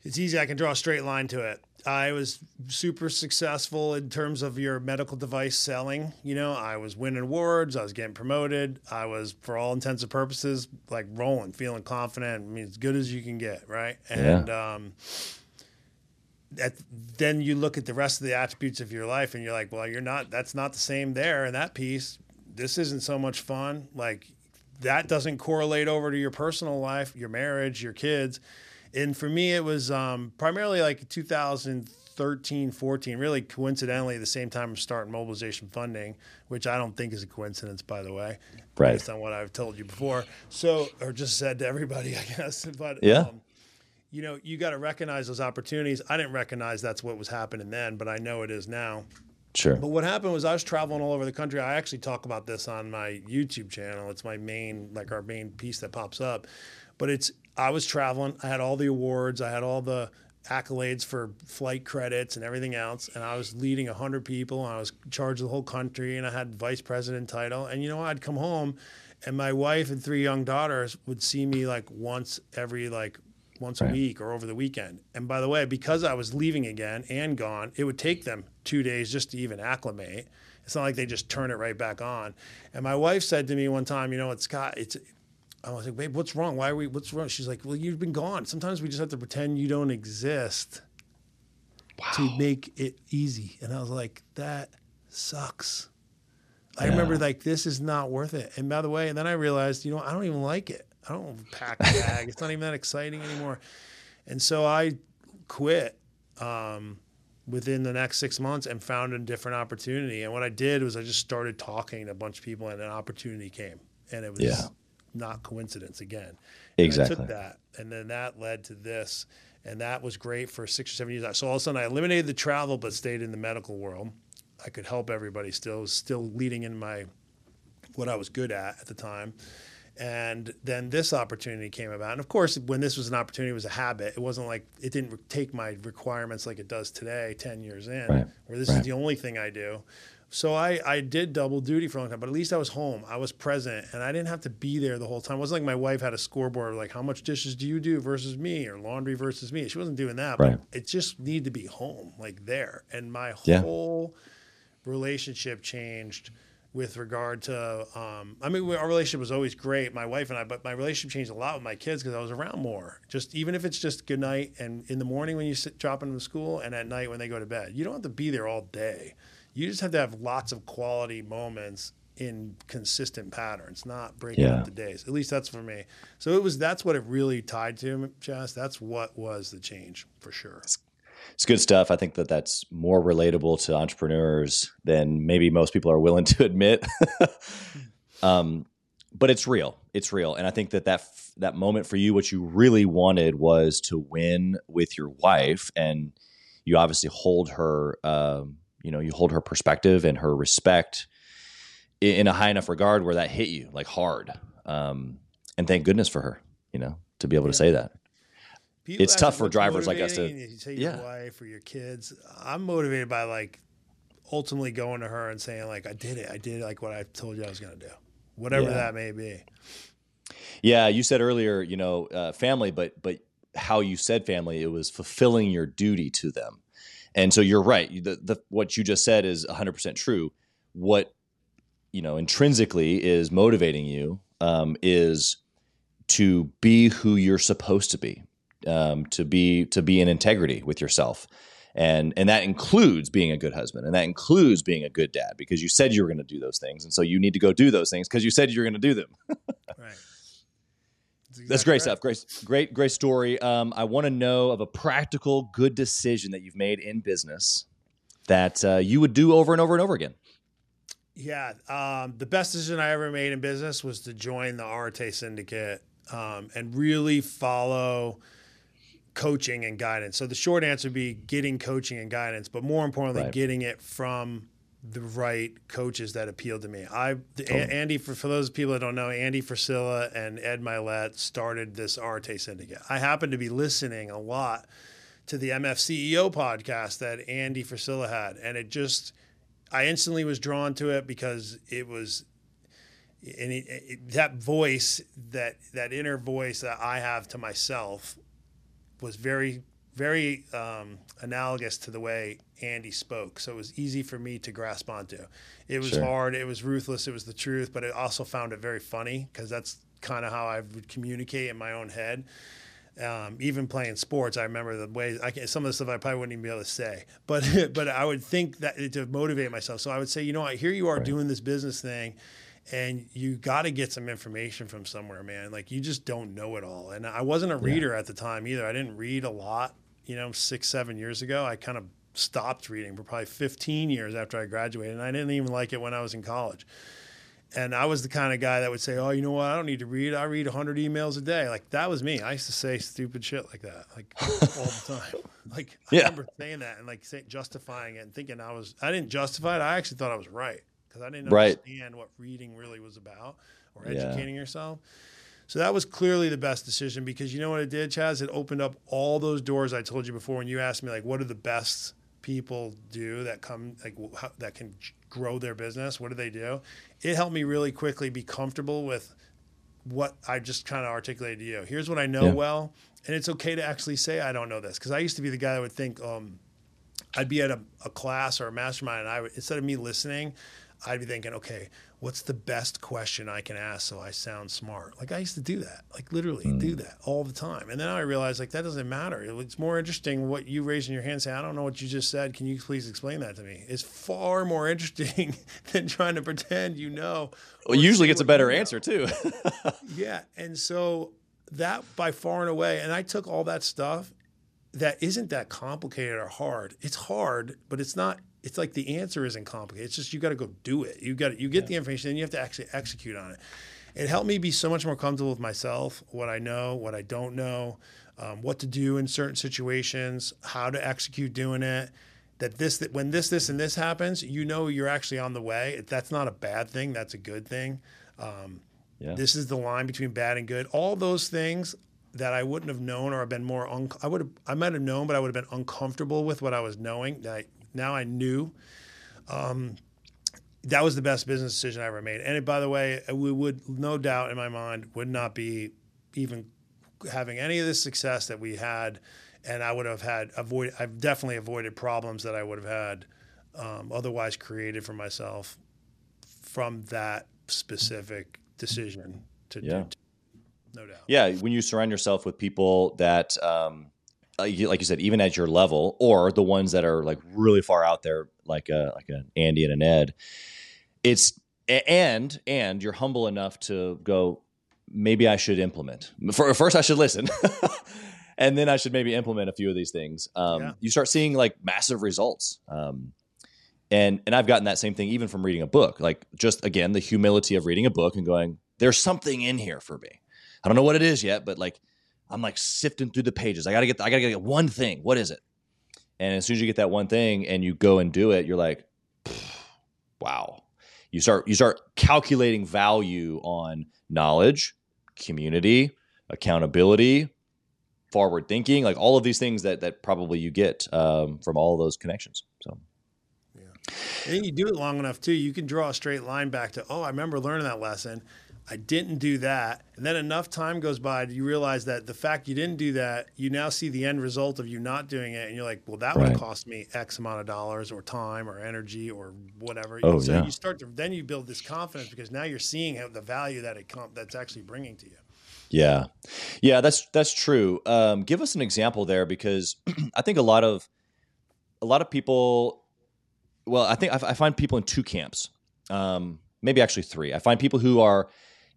It's easy. I can draw a straight line to it. I was super successful in terms of your medical device selling. You know, I was winning awards. I was getting promoted. I was, for all intents and purposes, like rolling, feeling confident. I mean, as good as you can get, right? And yeah. um, at, then you look at the rest of the attributes of your life, and you're like, well, you're not. That's not the same there. And that piece, this isn't so much fun. Like, that doesn't correlate over to your personal life, your marriage, your kids. And for me, it was um, primarily like two thousand thirteen, fourteen, really coincidentally the same time I'm starting Mobilization Funding, which I don't think is a coincidence, by the way, right. based on what I've told you before. So, or just said to everybody, I guess. But, yeah. um, you know, you got to recognize those opportunities. I didn't recognize that's what was happening then, but I know it is now. Sure. But what happened was I was traveling all over the country. I actually talk about this on my YouTube channel. It's my main, like our main piece that pops up. But it's, I was traveling. I had all the awards. I had all the accolades for flight credits and everything else. And I was leading a hundred people. And I was in charge of the whole country. And I had vice president title. And, you know, I'd come home and my wife and three young daughters would see me like once every like once right. a week or over the weekend. And by the way, because I was leaving again and gone, it would take them two days just to even acclimate. It's not like they just turn it right back on. And my wife said to me one time, you know, it's Scott, it's, I was like, babe, what's wrong? Why are we, what's wrong? She's like, well, you've been gone. Sometimes we just have to pretend you don't exist wow. to make it easy. And I was like, that sucks. I yeah. remember like, this is not worth it. And by the way, and then I realized, you know, I don't even like it. I don't pack a bag. It's not even that exciting anymore. And so I quit um, within the next six months and found a different opportunity. And what I did was I just started talking to a bunch of people and an opportunity came. And it was yeah. not coincidence again. And exactly. I took that. And then that led to this. And that was great for six or seven years. So all of a sudden I eliminated the travel but stayed in the medical world. I could help everybody still, still leading in my, what I was good at at the time. And then this opportunity came about. And of course, when this was an opportunity, it was a habit. It wasn't like, it didn't take my requirements like it does today, ten years in, right. where this right. is the only thing I do. So I, I did double duty for a long time, but at least I was home. I was present and I didn't have to be there the whole time. It wasn't like my wife had a scoreboard, like how much dishes do you do versus me or laundry versus me. She wasn't doing that, right. but it just needed to be home, like there. And my yeah. whole relationship changed with regard to, um, I mean, our relationship was always great, my wife and I, but my relationship changed a lot with my kids because I was around more. Just even if it's just good night and in the morning when you sit, drop them to school and at night when they go to bed, you don't have to be there all day. You just have to have lots of quality moments in consistent patterns, not breaking yeah. up the days. At least that's for me. So it was, that's what it really tied to, Chaz. That's what was the change for sure. It's, it's good stuff. I think that that's more relatable to entrepreneurs than maybe most people are willing to admit. um, but it's real. It's real. And I think that that, f- that moment for you, what you really wanted was to win with your wife. And you obviously hold her, um, You know, you hold her perspective and her respect in a high enough regard where that hit you like hard. Um, and thank goodness for her, you know, to be able yeah. to say that. People it's tough for drivers like us to. You say your yeah. wife or your kids. I'm motivated by like ultimately going to her and saying like, I did it. I did like what I told you I was going to do, whatever yeah. that may be. Yeah. You said earlier, you know, uh, family, but, but how you said family, it was fulfilling your duty to them. And so you're right. The, the, what you just said is one hundred percent true. What, you know, intrinsically is motivating you um, is to be who you're supposed to be, um, to be to be in integrity with yourself, and and that includes being a good husband, and that includes being a good dad, because you said you were going to do those things, and so you need to go do those things because you said you were going to do them. Right. Exactly. That's great right. stuff. Great, great, great story. Um, I want to know of a practical good decision that you've made in business that uh, you would do over and over and over again. Yeah. Um, the best decision I ever made in business was to join the Arte Syndicate um, and really follow coaching and guidance. So the short answer would be getting coaching and guidance, but more importantly, right. getting it from the right coaches that appealed to me. I, the, oh. Andy, for, for those people that don't know, Andy Frisella and Ed Mylett started this Arte Syndicate. I happened to be listening a lot to the M F C E O podcast that Andy Frisella had. And it just, I instantly was drawn to it because it was, and it, it, that voice, that, that inner voice that I have to myself was very very um, analogous to the way Andy spoke. So it was easy for me to grasp onto. It was sure. hard. It was ruthless. It was the truth, but I also found it very funny because that's kind of how I would communicate in my own head. Um, even playing sports, I remember the ways I can, some of the stuff I probably wouldn't even be able to say, but, but I would think that to motivate myself. So I would say, you know, I hear you are right. doing this business thing and you got to get some information from somewhere, man. Like you just don't know it all. And I wasn't a reader yeah. at the time either. I didn't read a lot. You know, six, seven years ago, I kind of stopped reading for probably fifteen years after I graduated. And I didn't even like it when I was in college. And I was the kind of guy that would say, oh, you know what? I don't need to read. I read one hundred emails a day. Like, that was me. I used to say stupid shit like that, like all the time. Like, I yeah. remember saying that and like say, justifying it and thinking I was, I didn't justify it. I actually thought I was right because I didn't right. understand what reading really was about or educating yeah. yourself. So that was clearly the best decision because you know what it did, Chaz? It opened up all those doors I told you before when you asked me, like, what do the best people do that come, like, how, that can grow their business? What do they do? It helped me really quickly be comfortable with what I just kind of articulated to you. Here's what I know yeah. well, and it's okay to actually say I don't know this because I used to be the guy that would think um, I'd be at a, a class or a mastermind, and I would, instead of me listening, I'd be thinking, okay, what's the best question I can ask so I sound smart? Like I used to do that, like literally mm. do that all the time. And then I realized like that doesn't matter. It's more interesting what you raising your hand and say, I don't know what you just said. Can you please explain that to me? It's far more interesting than trying to pretend you know. Well, usually it's a better answer too. Yeah. And so that by far and away, and I took all that stuff that isn't that complicated or hard. It's hard, but it's not. It's like the answer isn't complicated. It's just you got to go do it. You got you get yeah. the information, and you have to actually execute on it. It helped me be so much more comfortable with myself, what I know, what I don't know, um, what to do in certain situations, how to execute doing it. That this that when this this and this happens, you know you're actually on the way. That's not a bad thing. That's a good thing. Um, yeah. This is the line between bad and good. All those things that I wouldn't have known or have been more un- I would have I might have known, but I would have been uncomfortable with what I was knowing. That I, now I knew um, that was the best business decision I ever made. And it, by the way, we would no doubt in my mind would not be even having any of the success that we had. And I would have had avoid. I've definitely avoided problems that I would have had um, otherwise created for myself from that specific decision to yeah. do. No doubt. Yeah. When you surround yourself with people that, um, like you said, even at your level or the ones that are like really far out there, like a, like an Andy and an Ed, it's, and, and you're humble enough to go, maybe I should implement. First, I should listen and then I should maybe implement a few of these things. Um, yeah. You start seeing like massive results. Um, and, and I've gotten that same thing, even from reading a book, like just again, the humility of reading a book and going, there's something in here for me. I don't know what it is yet, but like, I'm like sifting through the pages. I gotta get, I gotta get one thing. What is it? And as soon as you get that one thing and you go and do it, you're like, wow. You start, you start calculating value on knowledge, community, accountability, forward thinking, like all of these things that, that probably you get um, from all of those connections. So. Yeah. And then you do it long enough too. You can draw a straight line back to, oh, I remember learning that lesson. I didn't do that. And then enough time goes by, you realize that the fact you didn't do that, you now see the end result of you not doing it. And you're like, well, that right. would have cost me X amount of dollars or time or energy or whatever. Oh, so yeah. you start to, then you build this confidence because now you're seeing the value that it com- that's actually bringing to you. Yeah. Yeah, that's, that's true. Um, give us an example there because I think a lot of, a lot of people, well, I think I, I find people in two camps, um, maybe actually three. I find people who are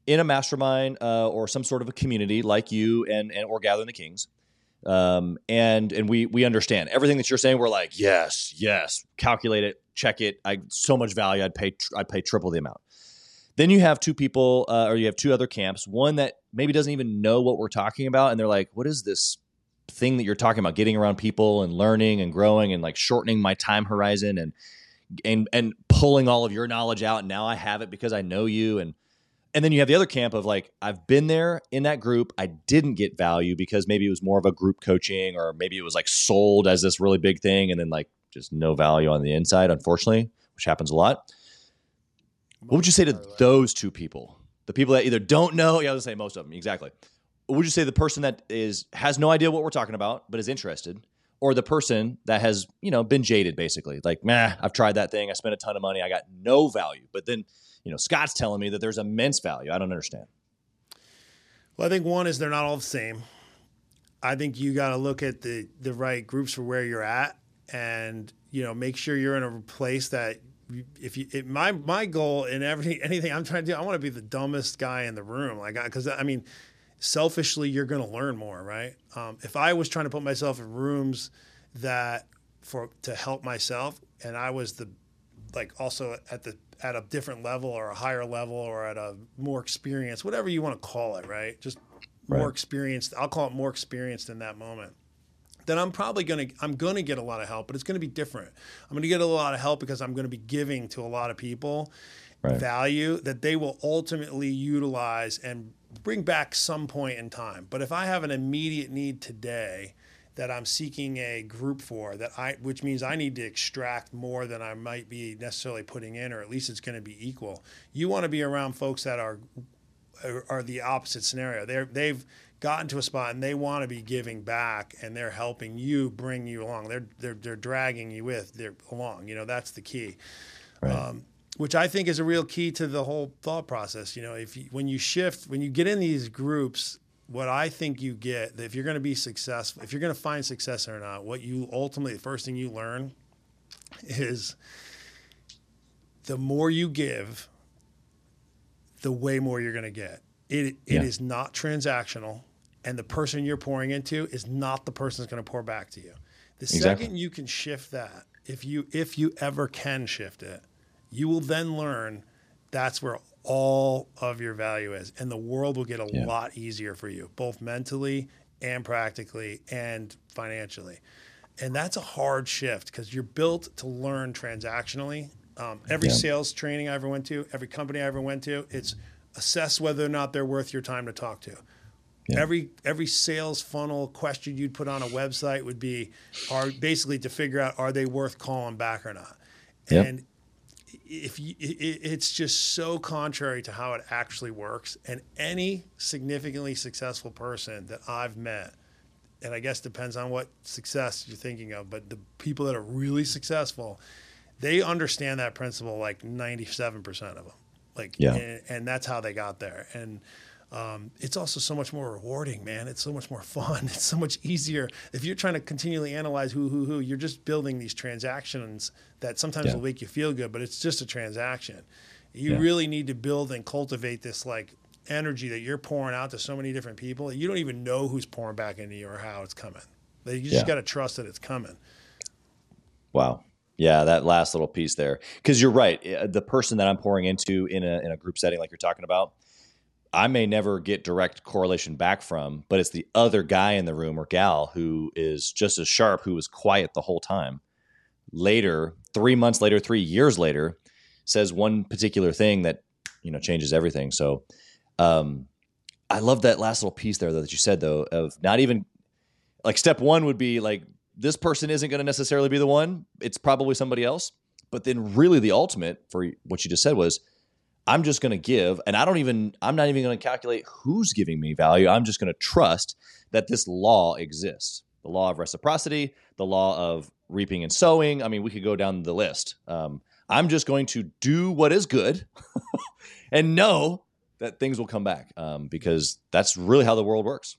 in a mastermind uh, or some sort of a community like you and, and or Gathering the Kings. Um, and and we we understand everything that you're saying. We're like, yes, yes, calculate it, check it. I so much value. I'd pay tr- I'd pay triple the amount. Then you have two people uh, or you have two other camps, one that maybe doesn't even know what we're talking about. And they're like, what is this thing that you're talking about? Getting around people and learning and growing and like shortening my time horizon and and and pulling all of your knowledge out. And now I have it because I know you. And And then you have the other camp of like, I've been there in that group. I didn't get value because maybe it was more of a group coaching or maybe it was like sold as this really big thing. And then like just no value on the inside, unfortunately, which happens a lot. What would you say to those two people? The people that either don't know, yeah, I was gonna say most of them. Exactly. What would you say the person that is, has no idea what we're talking about, but is interested, or the person that has, you know, been jaded basically like, meh, I've tried that thing. I spent a ton of money. I got no value, but then you know, Scott's telling me that there's immense value. I don't understand. Well, I think one is they're not all the same. I think you got to look at the, the right groups for where you're at and, you know, make sure you're in a place that if you, it, my, my goal in everything, anything I'm trying to do, I want to be the dumbest guy in the room. Like, I, cause I mean, selfishly you're going to learn more, right? Um, if I was trying to put myself in rooms that for, to help myself and I was the, like also at the, at a different level or a higher level or at a more experience, whatever you want to call it, right? Just more right. experienced. I'll call it more experienced in that moment. Then I'm probably going to, I'm going to get a lot of help, but it's going to be different. I'm going to get a lot of help because I'm going to be giving to a lot of people right. value that they will ultimately utilize and bring back some point in time. But if I have an immediate need today that I'm seeking a group for that I, which means I need to extract more than I might be necessarily putting in, or at least it's going to be equal. You want to be around folks that are, are, are the opposite scenario. They're, they've gotten to a spot and they want to be giving back and they're helping you bring you along. They're, they're, they're dragging you with they're along, you know, that's the key. Right. Um, which I think is a real key to the whole thought process. You know, if you, when you shift, when you get in these groups, what I think you get, that if you're going to be successful, if you're going to find success or not, what you ultimately, the first thing you learn is the more you give, the way more you're going to get. It, yeah. It is not transactional, and the person you're pouring into is not the person that's going to pour back to you. The exactly. second you can shift that, if you if you ever can shift it, you will then learn that's where all of your value is, and the world will get a yeah. lot easier for you, both mentally and practically and financially. And that's a hard shift because you're built to learn transactionally. Um, every yeah. sales training I ever went to, every company I ever went to, it's assess whether or not they're worth your time to talk to. Yeah. Every every sales funnel question you'd put on a website would be are basically to figure out, are they worth calling back or not? Yep. And if you, it, it's just so contrary to how it actually works. And any significantly successful person that I've met, and I guess depends on what success you're thinking of, but the people that are really successful, they understand that principle like ninety-seven percent of them. Like, yeah. and, and that's how they got there. And Um, it's also so much more rewarding, man. It's so much more fun. It's so much easier. If you're trying to continually analyze who, who, who, you're just building these transactions that sometimes yeah. will make you feel good, but it's just a transaction. You yeah. really need to build and cultivate this like energy that you're pouring out to so many different people. You don't even know who's pouring back into you or how it's coming. You just yeah. got to trust that it's coming. Wow. Yeah, that last little piece there. Because you're right. The person that I'm pouring into in a, in a group setting like you're talking about, I may never get direct correlation back from, but it's the other guy in the room or gal who is just as sharp, who was quiet the whole time. Later, three months later, three years later, says one particular thing that, you know, changes everything. So um, I love that last little piece there though, that you said though, of not even like step one would be like, this person isn't going to necessarily be the one. It's probably somebody else. But then really the ultimate for what you just said was, I'm just going to give, and I don't even, I'm not even going to calculate who's giving me value. I'm just going to trust that this law exists. The law of reciprocity, the law of reaping and sowing. I mean, we could go down the list. Um, I'm just going to do what is good and know that things will come back um, because that's really how the world works.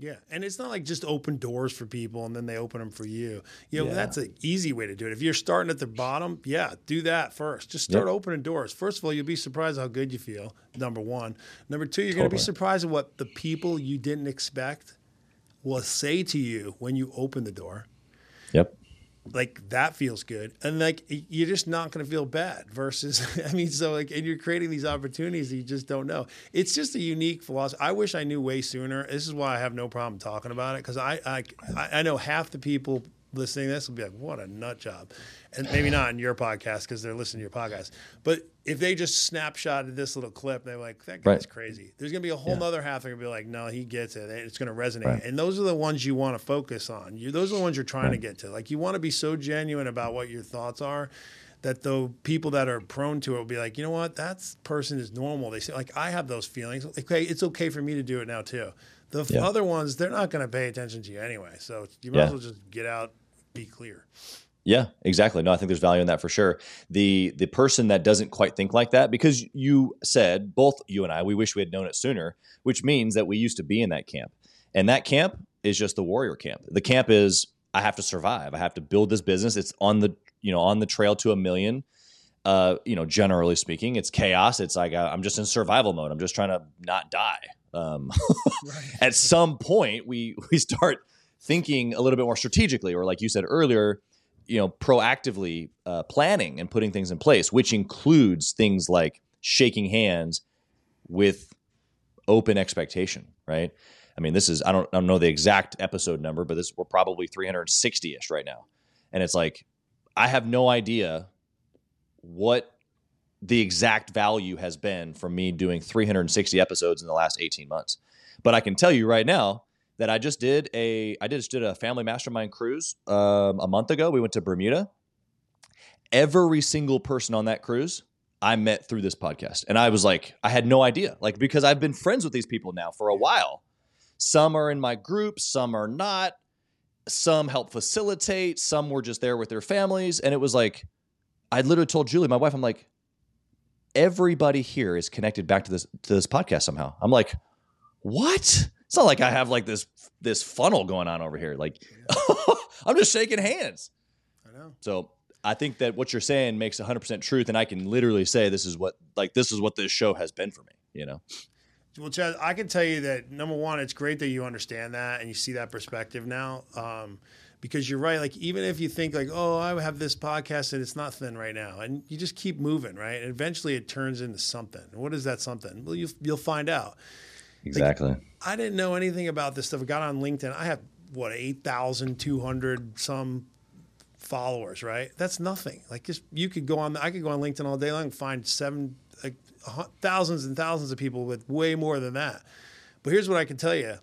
Yeah. And it's not like just open doors for people and then they open them for you. You know, yeah. that's an easy way to do it. If you're starting at the bottom, yeah, do that first. Just start yep. opening doors. First of all, you'll be surprised how good you feel, number one. Number two, you're totally. going to be surprised at what the people you didn't expect will say to you when you open the door. Yep. Like that feels good. And like, you're just not going to feel bad versus, I mean, so like, and you're creating these opportunities that you just don't know. It's just a unique philosophy. I wish I knew way sooner. This is why I have no problem talking about it. Cause I, I, I know half the people listening to this will be like, what a nut job. And maybe not in your podcast cause they're listening to your podcast, but if they just snapshotted this little clip, they're like, that guy's right. crazy. There's going to be a whole yeah. other half that are going to be like, no, he gets it. It's going to resonate. Right. And those are the ones you want to focus on. You, those are the ones you're trying right. to get to. Like, you want to be so genuine about what your thoughts are that the people that are prone to it will be like, you know what? That person is normal. They say, like, I have those feelings. Okay, it's okay for me to do it now too. The yeah. other ones, they're not going to pay attention to you anyway. So you might yeah. as well just get out, be clear. Yeah, exactly. No, I think there's value in that for sure. The the person that doesn't quite think like that, because you said, both you and I, we wish we had known it sooner, which means that we used to be in that camp. And that camp is just the warrior camp. The camp is, I have to survive. I have to build this business. It's on the, you know, on the trail to a million. Uh, you know, generally speaking, it's chaos. It's like, I'm just in survival mode. I'm just trying to not die. Um, right. At some point, we we start thinking a little bit more strategically, or like you said earlier, you know, proactively uh, planning and putting things in place, which includes things like shaking hands with open expectation, right? I mean, this is, I don't, I don't know the exact episode number, but this, we're probably three sixty-ish right now. And it's like, I have no idea what the exact value has been for me doing three hundred sixty episodes in the last eighteen months. But I can tell you right now, that I just did a, I just did a family mastermind cruise um, a month ago. We went to Bermuda. Every single person on that cruise I met through this podcast. And I was like, I had no idea, like, because I've been friends with these people now for a while. Some are in my group, some are not. Some help facilitate. Some were just there with their families. And it was like, I literally told Julie, my wife, I'm like, everybody here is connected back to this to this podcast somehow. I'm like, what? It's not like I have like this this funnel going on over here. Like, I'm just shaking hands. I know. So I think that what you're saying makes one hundred percent truth, and I can literally say this is what like this is what this show has been for me. You know. Well, Chaz, I can tell you that, number one, it's great that you understand that and you see that perspective now, um, because you're right. Like, even if you think like, oh, I have this podcast and it's not thin right now, and you just keep moving, right? And eventually it turns into something. What is that something? Well, you'll, you'll find out. Exactly. Like, I didn't know anything about this stuff. I got on LinkedIn. I have, what, eight thousand two hundred some followers, right? That's nothing. Like, just you could go on. I could go on LinkedIn all day long and find seven like, thousands and thousands of people with way more than that. But here's what I can tell you.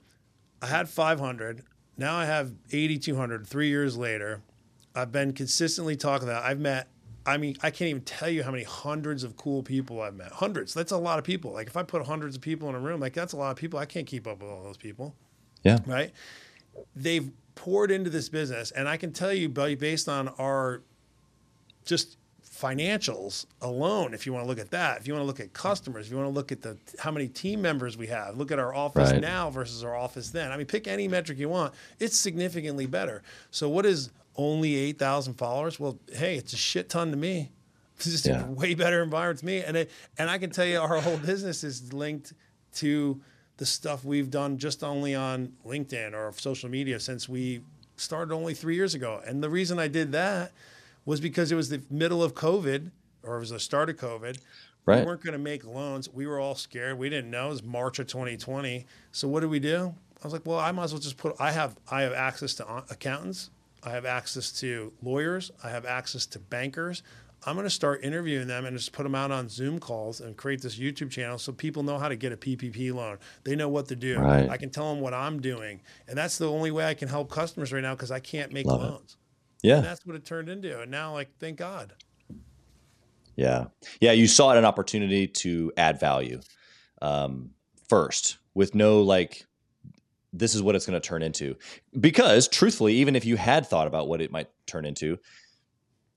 I had five hundred. Now I have eighty-two hundred. Three years later, I've been consistently talking about, I've met, I mean, I can't even tell you how many hundreds of cool people I've met. Hundreds. That's a lot of people. Like, if I put hundreds of people in a room, like, that's a lot of people. I can't keep up with all those people. Yeah. Right. They've poured into this business. And I can tell you, based on our just financials alone, if you want to look at that, if you want to look at customers, if you want to look at the how many team members we have, look at our office right now versus our office then. I mean, pick any metric you want. It's significantly better. So what is only eight thousand followers? Well, hey, it's a shit ton to me. This is yeah. a way better environment to me. And, it, and I can tell you our whole business is linked to the stuff we've done just only on LinkedIn or social media since we started only three years ago. And the reason I did that was because it was the middle of COVID, or it was the start of COVID. Right. We weren't going to make loans. We were all scared. We didn't know. It was March of twenty twenty. So what did we do? I was like, well, I might as well just put, I have, I have access to accountants. I have access to lawyers. I have access to bankers. I'm going to start interviewing them and just put them out on Zoom calls and create this YouTube channel so people know how to get a P P P loan. They know what to do. Right. I can tell them what I'm doing. And that's the only way I can help customers right now, because I can't make Love loans. It. Yeah, and that's what it turned into. And now, like, thank God. Yeah. Yeah. You saw it an opportunity to add value um, first, with no, like, this is what it's going to turn into. Because truthfully, even if you had thought about what it might turn into,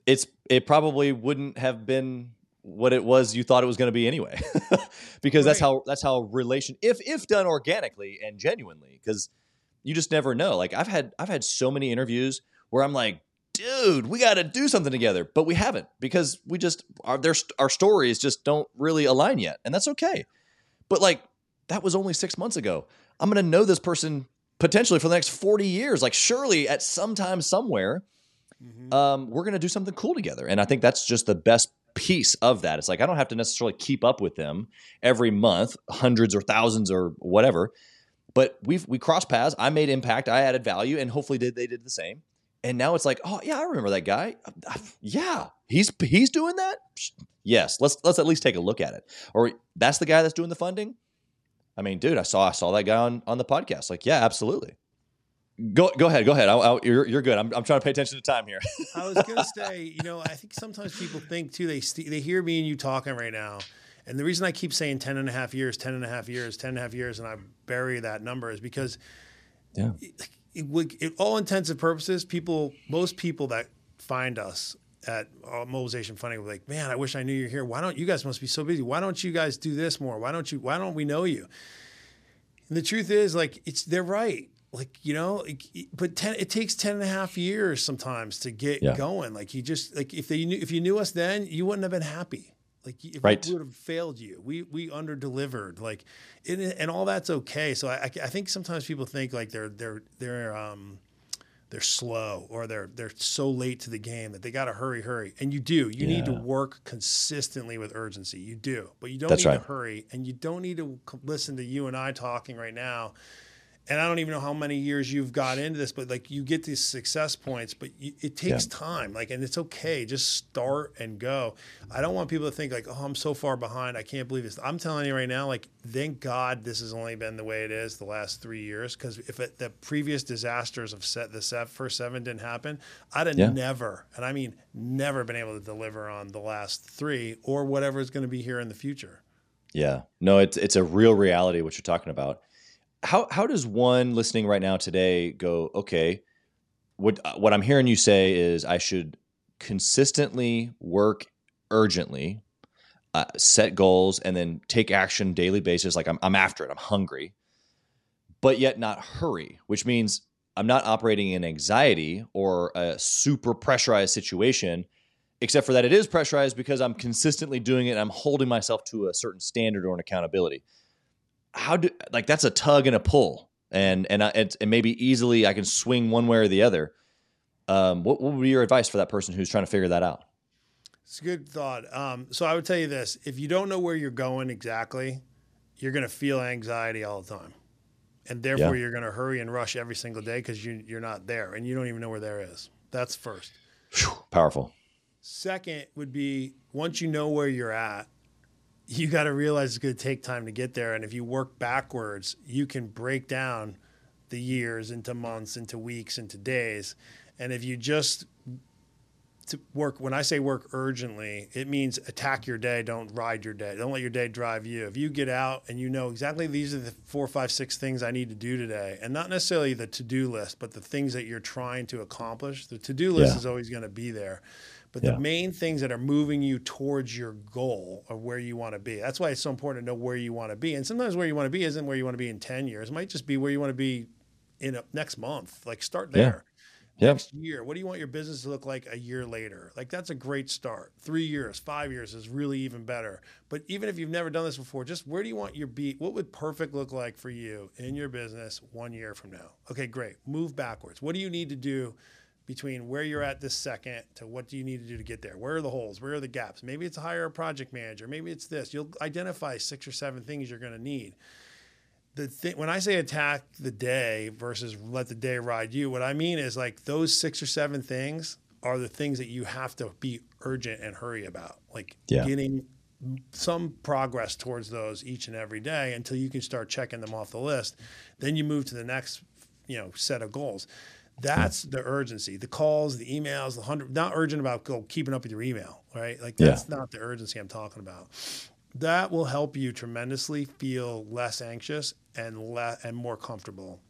it's it probably wouldn't have been what it was you thought it was going to be anyway, because right. that's how that's how relation if if done organically and genuinely, because you just never know. Like, I've had I've had so many interviews where I'm like, dude, we got to do something together, but we haven't, because we just our their, our stories just don't really align yet, and that's okay. But like, that was only six months ago. I'm gonna know this person potentially for the next forty years. Like, surely at some time somewhere, mm-hmm. um, we're gonna do something cool together. And I think that's just the best piece of that. It's like, I don't have to necessarily keep up with them every month, hundreds or thousands or whatever. But we we crossed paths. I made impact. I added value, and hopefully did they did the same. And now it's like, oh yeah, I remember that guy. Yeah, he's he's doing that. Yes, let's let's at least take a look at it. Or that's the guy that's doing the funding. I mean, dude, I saw I saw that guy on, on the podcast. Like, yeah, absolutely. Go go ahead, go ahead. I, I, you're you're good. I'm I'm trying to pay attention to time here. I was gonna say, you know, I think sometimes people think too. They they hear me and you talking right now, and the reason I keep saying ten and a half years, ten and a half years, ten and a half years, and I bury that number is because, yeah. It, It would, it, all intents and purposes, people, most people that find us at uh, Mobilization Funding were like, man, I wish I knew you're here. Why don't you guys must be so busy? Why don't you guys do this more? Why don't you? Why don't we know you? And the truth is, like, it's they're right. Like, you know, it, it, but ten, it takes ten and a half years sometimes to get yeah. going. Like, you just like if they knew, if you knew us then, you wouldn't have been happy. Like, if right. we would have failed you. We we under-delivered. Like, it, and all that's okay. So I I think sometimes people think like they're they're they're um they're slow, or they're they're so late to the game that they got to hurry hurry. And you do. You yeah. need to work consistently with urgency. You do, but you don't that's need right. to hurry, and you don't need to listen to you and I talking right now. And I don't even know how many years you've got into this, but like, you get these success points, but you, it takes yeah. time. Like, and it's okay. Just start and go. I don't want people to think like, oh, I'm so far behind. I can't believe this. I'm telling you right now, like, thank God this has only been the way it is the last three years. Cause if it, the previous disasters of set the set first seven didn't happen, I'd have yeah. never, and I mean, never been able to deliver on the last three or whatever is going to be here in the future. Yeah, no, it's, it's a real reality what you're talking about. How how does one listening right now today go, okay, what what I'm hearing you say is I should consistently work urgently. uh, set goals, and then take action daily basis. Like I'm, I'm after it. I'm hungry, but yet not hurry, which means I'm not operating in anxiety or a super pressurized situation, except for that it is pressurized because I'm consistently doing it and I'm holding myself to a certain standard or an accountability. How do, like, that's a tug and a pull, and, and, I, and maybe easily I can swing one way or the other. Um, what, what would be your advice for that person who's trying to figure that out? It's a good thought. Um, so I would tell you this, if you don't know where you're going exactly, you're going to feel anxiety all the time. And therefore yeah. you're going to hurry and rush every single day because you, you're not there and you don't even know where there is. That's first. Whew, powerful. Second would be, once you know where you're at, you got to realize it's going to take time to get there. And if you work backwards, you can break down the years into months, into weeks, into days. And if you just to work, when I say work urgently, it means attack your day. Don't ride your day. Don't let your day drive you. If you get out and you know exactly these are the four, five, six things I need to do today, and not necessarily the to-do list, but the things that you're trying to accomplish, the to-do list yeah. is always going to be there. But yeah. the main things that are moving you towards your goal of where you want to be. That's why it's so important to know where you want to be. And sometimes where you want to be isn't where you want to be in ten years. It might just be where you want to be in a, next month. Like start there. Yeah. Next yeah. year. What do you want your business to look like a year later? Like that's a great start. Three years, five years is really even better. But even if you've never done this before, just where do you want your beat? What would perfect look like for you in your business one year from now? Okay, great. Move backwards. What do you need to do between where you're at this second to what do you need to do to get there? Where are the holes? Where are the gaps? Maybe it's hire a project manager. Maybe it's this. You'll identify six or seven things you're going to need. The th- When I say attack the day versus let the day ride you, what I mean is like those six or seven things are the things that you have to be urgent and hurry about. Like yeah. getting some progress towards those each and every day until you can start checking them off the list. Then you move to the next, you know, set of goals. That's the urgency, the calls, the emails, the hundred, not urgent about go, keeping up with your email, right? Like that's yeah. not the urgency I'm talking about. That will help you tremendously feel less anxious and less, and more comfortable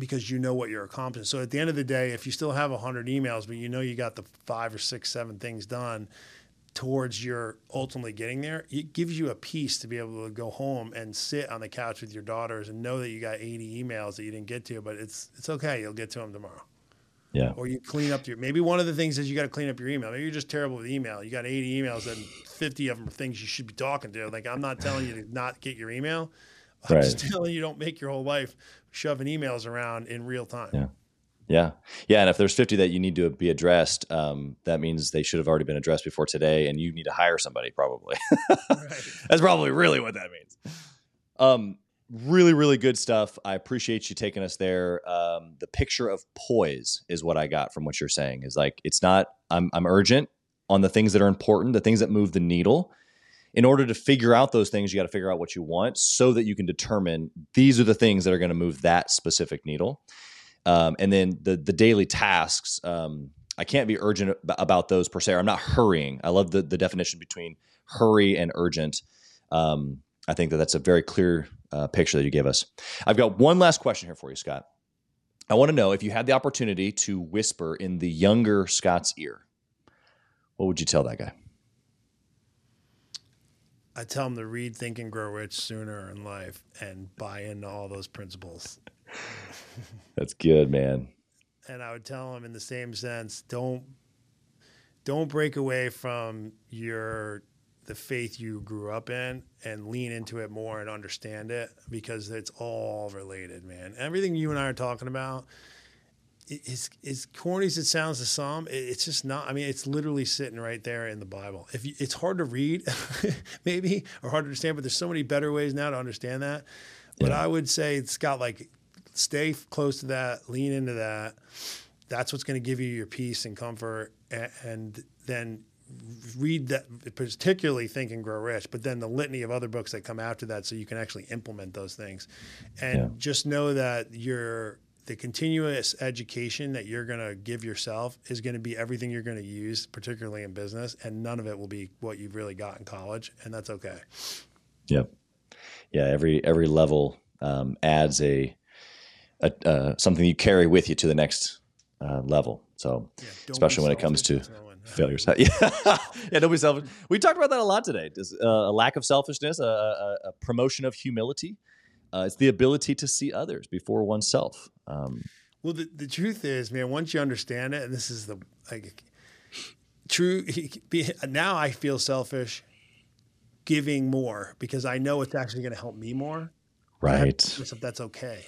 because you know what you're accomplishing. So at the end of the day, if you still have a hundred emails, but you know, you got the five or six, seven things done towards your ultimately getting there, it gives you a peace to be able to go home and sit on the couch with your daughters and know that you got eighty emails that you didn't get to, but it's it's okay. You'll get to them tomorrow. Yeah. Or you clean up your, maybe one of the things is you got to clean up your email. Maybe you're just terrible with email. You got eighty emails and fifty of them are things you should be talking to. Like, I'm not telling you to not get your email. I'm right. just telling you don't make your whole life shoving emails around in real time. Yeah. Yeah. Yeah. And if there's fifty that you need to be addressed, um, that means they should have already been addressed before today and you need to hire somebody probably. Right. That's probably really what that means. Um, really, really good stuff. I appreciate you taking us there. Um, the picture of poise is what I got from what you're saying is like, it's not, I'm, I'm urgent on the things that are important, the things that move the needle. In order to figure out those things, you got to figure out what you want so that you can determine these are the things that are going to move that specific needle. Um, and then the the daily tasks, um, I can't be urgent about those per se. I'm not hurrying. I love the, the definition between hurry and urgent. Um, I think that that's a very clear uh, picture that you gave us. I've got one last question here for you, Scott. I want to know if you had the opportunity to whisper in the younger Scott's ear, what would you tell that guy? I tell him to read Think and Grow Rich sooner in life and buy into all those principles. That's good, man. And I would tell them in the same sense, don't, don't break away from your, the faith you grew up in and lean into it more and understand it because it's all related, man. Everything you and I are talking about is, as corny as it sounds to some, it's just not, I mean, it's literally sitting right there in the Bible. If you, it's hard to read maybe or hard to understand, but there's so many better ways now to understand that. But yeah. I would say it's got like, stay close to that, lean into that. That's what's going to give you your peace and comfort. And then read that, particularly Think and Grow Rich, but then the litany of other books that come after that so you can actually implement those things. And yeah. just know that your the continuous education that you're going to give yourself is going to be everything you're going to use, particularly in business, and none of it will be what you've really got in college, and that's okay. Yep. Yeah, every every level um, adds a A, uh, something you carry with you to the next uh, level. So yeah, especially when it comes to, Failures. Yeah. Yeah, don't be selfish. We talked about that a lot today. Just, uh, a lack of selfishness, a, a, a promotion of humility. Uh, it's the ability to see others before oneself. Um, well, the, the truth is, man, once you understand it, and this is the like true, now I feel selfish giving more because I know it's actually going to help me more. Right. If that's okay.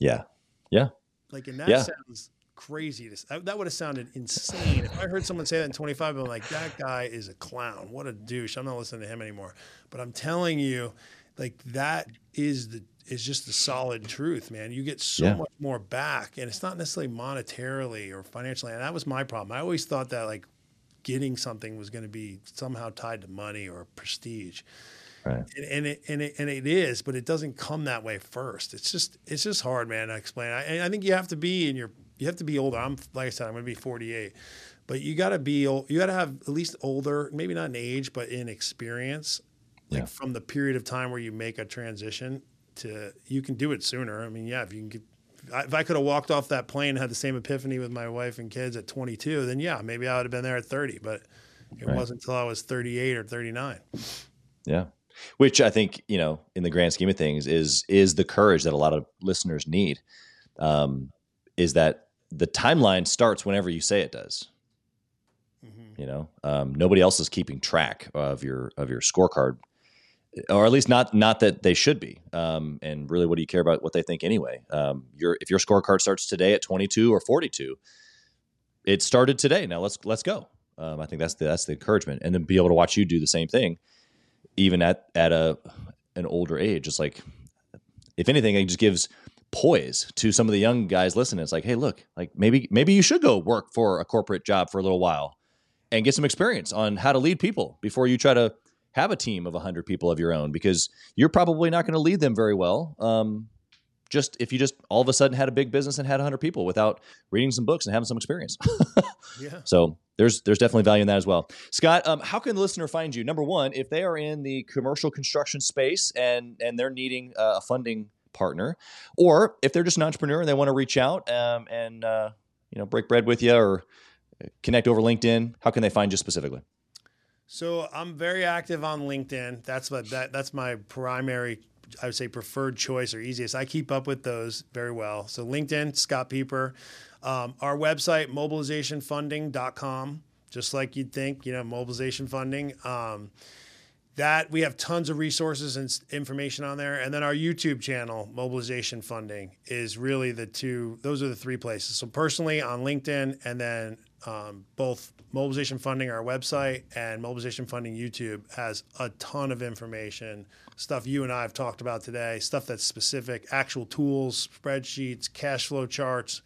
Yeah. Yeah. Like, and that yeah. sounds crazy. To, that would have sounded insane. If I heard someone say that in twenty-five, I'm like, that guy is a clown. What a douche. I'm not listening to him anymore. But I'm telling you, like, that is the, is just the solid truth, man. You get so yeah. much more back, and it's not necessarily monetarily or financially. And that was my problem. I always thought that like getting something was going to be somehow tied to money or prestige. Right. And, and it and it and it is, but it doesn't come that way first. It's just it's just hard, man, to explain. I, I think you have to be in your you have to be older. I'm like I said, I'm going to be forty-eight, but you got to be you got to have at least older, maybe not in age, but in experience. Like yeah. from the period of time where you make a transition to you can do it sooner. I mean, yeah, if you can get, if I could have walked off that plane and had the same epiphany with my wife and kids at twenty-two, then yeah, maybe I would have been there at thirty. But it right. wasn't until I was thirty-eight or thirty-nine. Yeah. Which I think, you know, in the grand scheme of things is, is the courage that a lot of listeners need, um, is that the timeline starts whenever you say it does, mm-hmm. you know, um, nobody else is keeping track of your, of your scorecard, or at least not, not that they should be. Um, and really, what do you care about what they think anyway? Um, your, if your scorecard starts today at twenty-two or forty-two, it started today. Now let's, let's go. Um, I think that's the, that's the encouragement, and then be able to watch you do the same thing. Even at, at a, an older age, it's like, if anything, it just gives poise to some of the young guys listening. It's like, hey, look, like maybe, maybe you should go work for a corporate job for a little while and get some experience on how to lead people before you try to have a team of a hundred people of your own, because you're probably not going to lead them very well. Um, just if you just all of a sudden had a big business and had a hundred people without reading some books and having some experience. Yeah. So there's, there's definitely value in that as well. Scott, um, how can the listener find you? Number one, if they are in the commercial construction space and, and they're needing a funding partner, or if they're just an entrepreneur and they want to reach out, um, and, uh, you know, break bread with you or connect over LinkedIn, how can they find you specifically? So I'm very active on LinkedIn. That's what, that, that's my primary, I would say, preferred choice or easiest. I keep up with those very well. So LinkedIn, Scott Peper. Um, our website, mobilization funding dot com, just like you'd think, you know, mobilization funding. Um, that we have tons of resources and information on there. And then our YouTube channel, Mobilization Funding, is really the two, those are the three places. So personally on LinkedIn, and then um, both Mobilization Funding, our website, and Mobilization Funding YouTube has a ton of information, stuff you and I have talked about today, stuff that's specific, actual tools, spreadsheets, cash flow charts,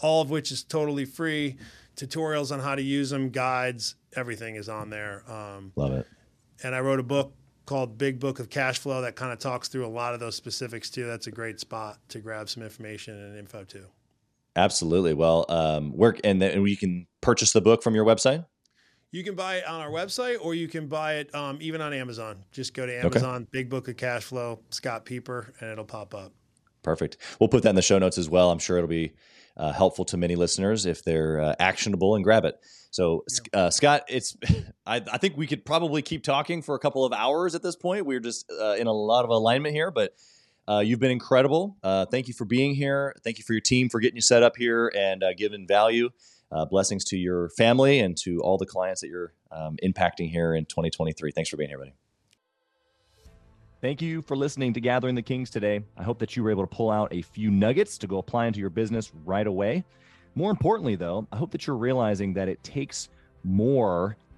all of which is totally free, tutorials on how to use them, guides, everything is on there. Um, Love it. And I wrote a book called Big Book of Cash Flow that kind of talks through a lot of those specifics too. That's a great spot to grab some information and info too. Absolutely. Well, um, work, and then you can purchase the book from your website? You can buy it on our website, or you can buy it um, even on Amazon. Just go to Amazon, okay. Big Book of Cash Flow, Scott Peper, and it'll pop up. Perfect. We'll put that in the show notes as well. I'm sure it'll be Uh, helpful to many listeners if they're uh, actionable and grab it. So uh, Scott, it's, I, I think we could probably keep talking for a couple of hours at this point. We're just uh, in a lot of alignment here, but uh, you've been incredible. Uh, thank you for being here. Thank you for your team, for getting you set up here and uh, giving value. Uh, blessings to your family and to all the clients that you're um, impacting here in twenty twenty-three. Thanks for being here, buddy. Thank you for listening to Gathering the Kings today. I hope that you were able to pull out a few nuggets to go apply into your business right away. More importantly, though, I hope that you're realizing that it takes more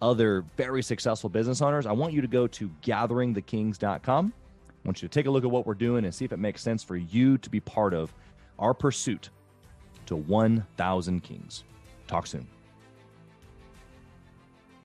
other very successful business owners, I want you to go to gathering the kings dot com. I want you to take a look at what we're doing and see if it makes sense for you to be part of our pursuit to one thousand kings. Talk soon.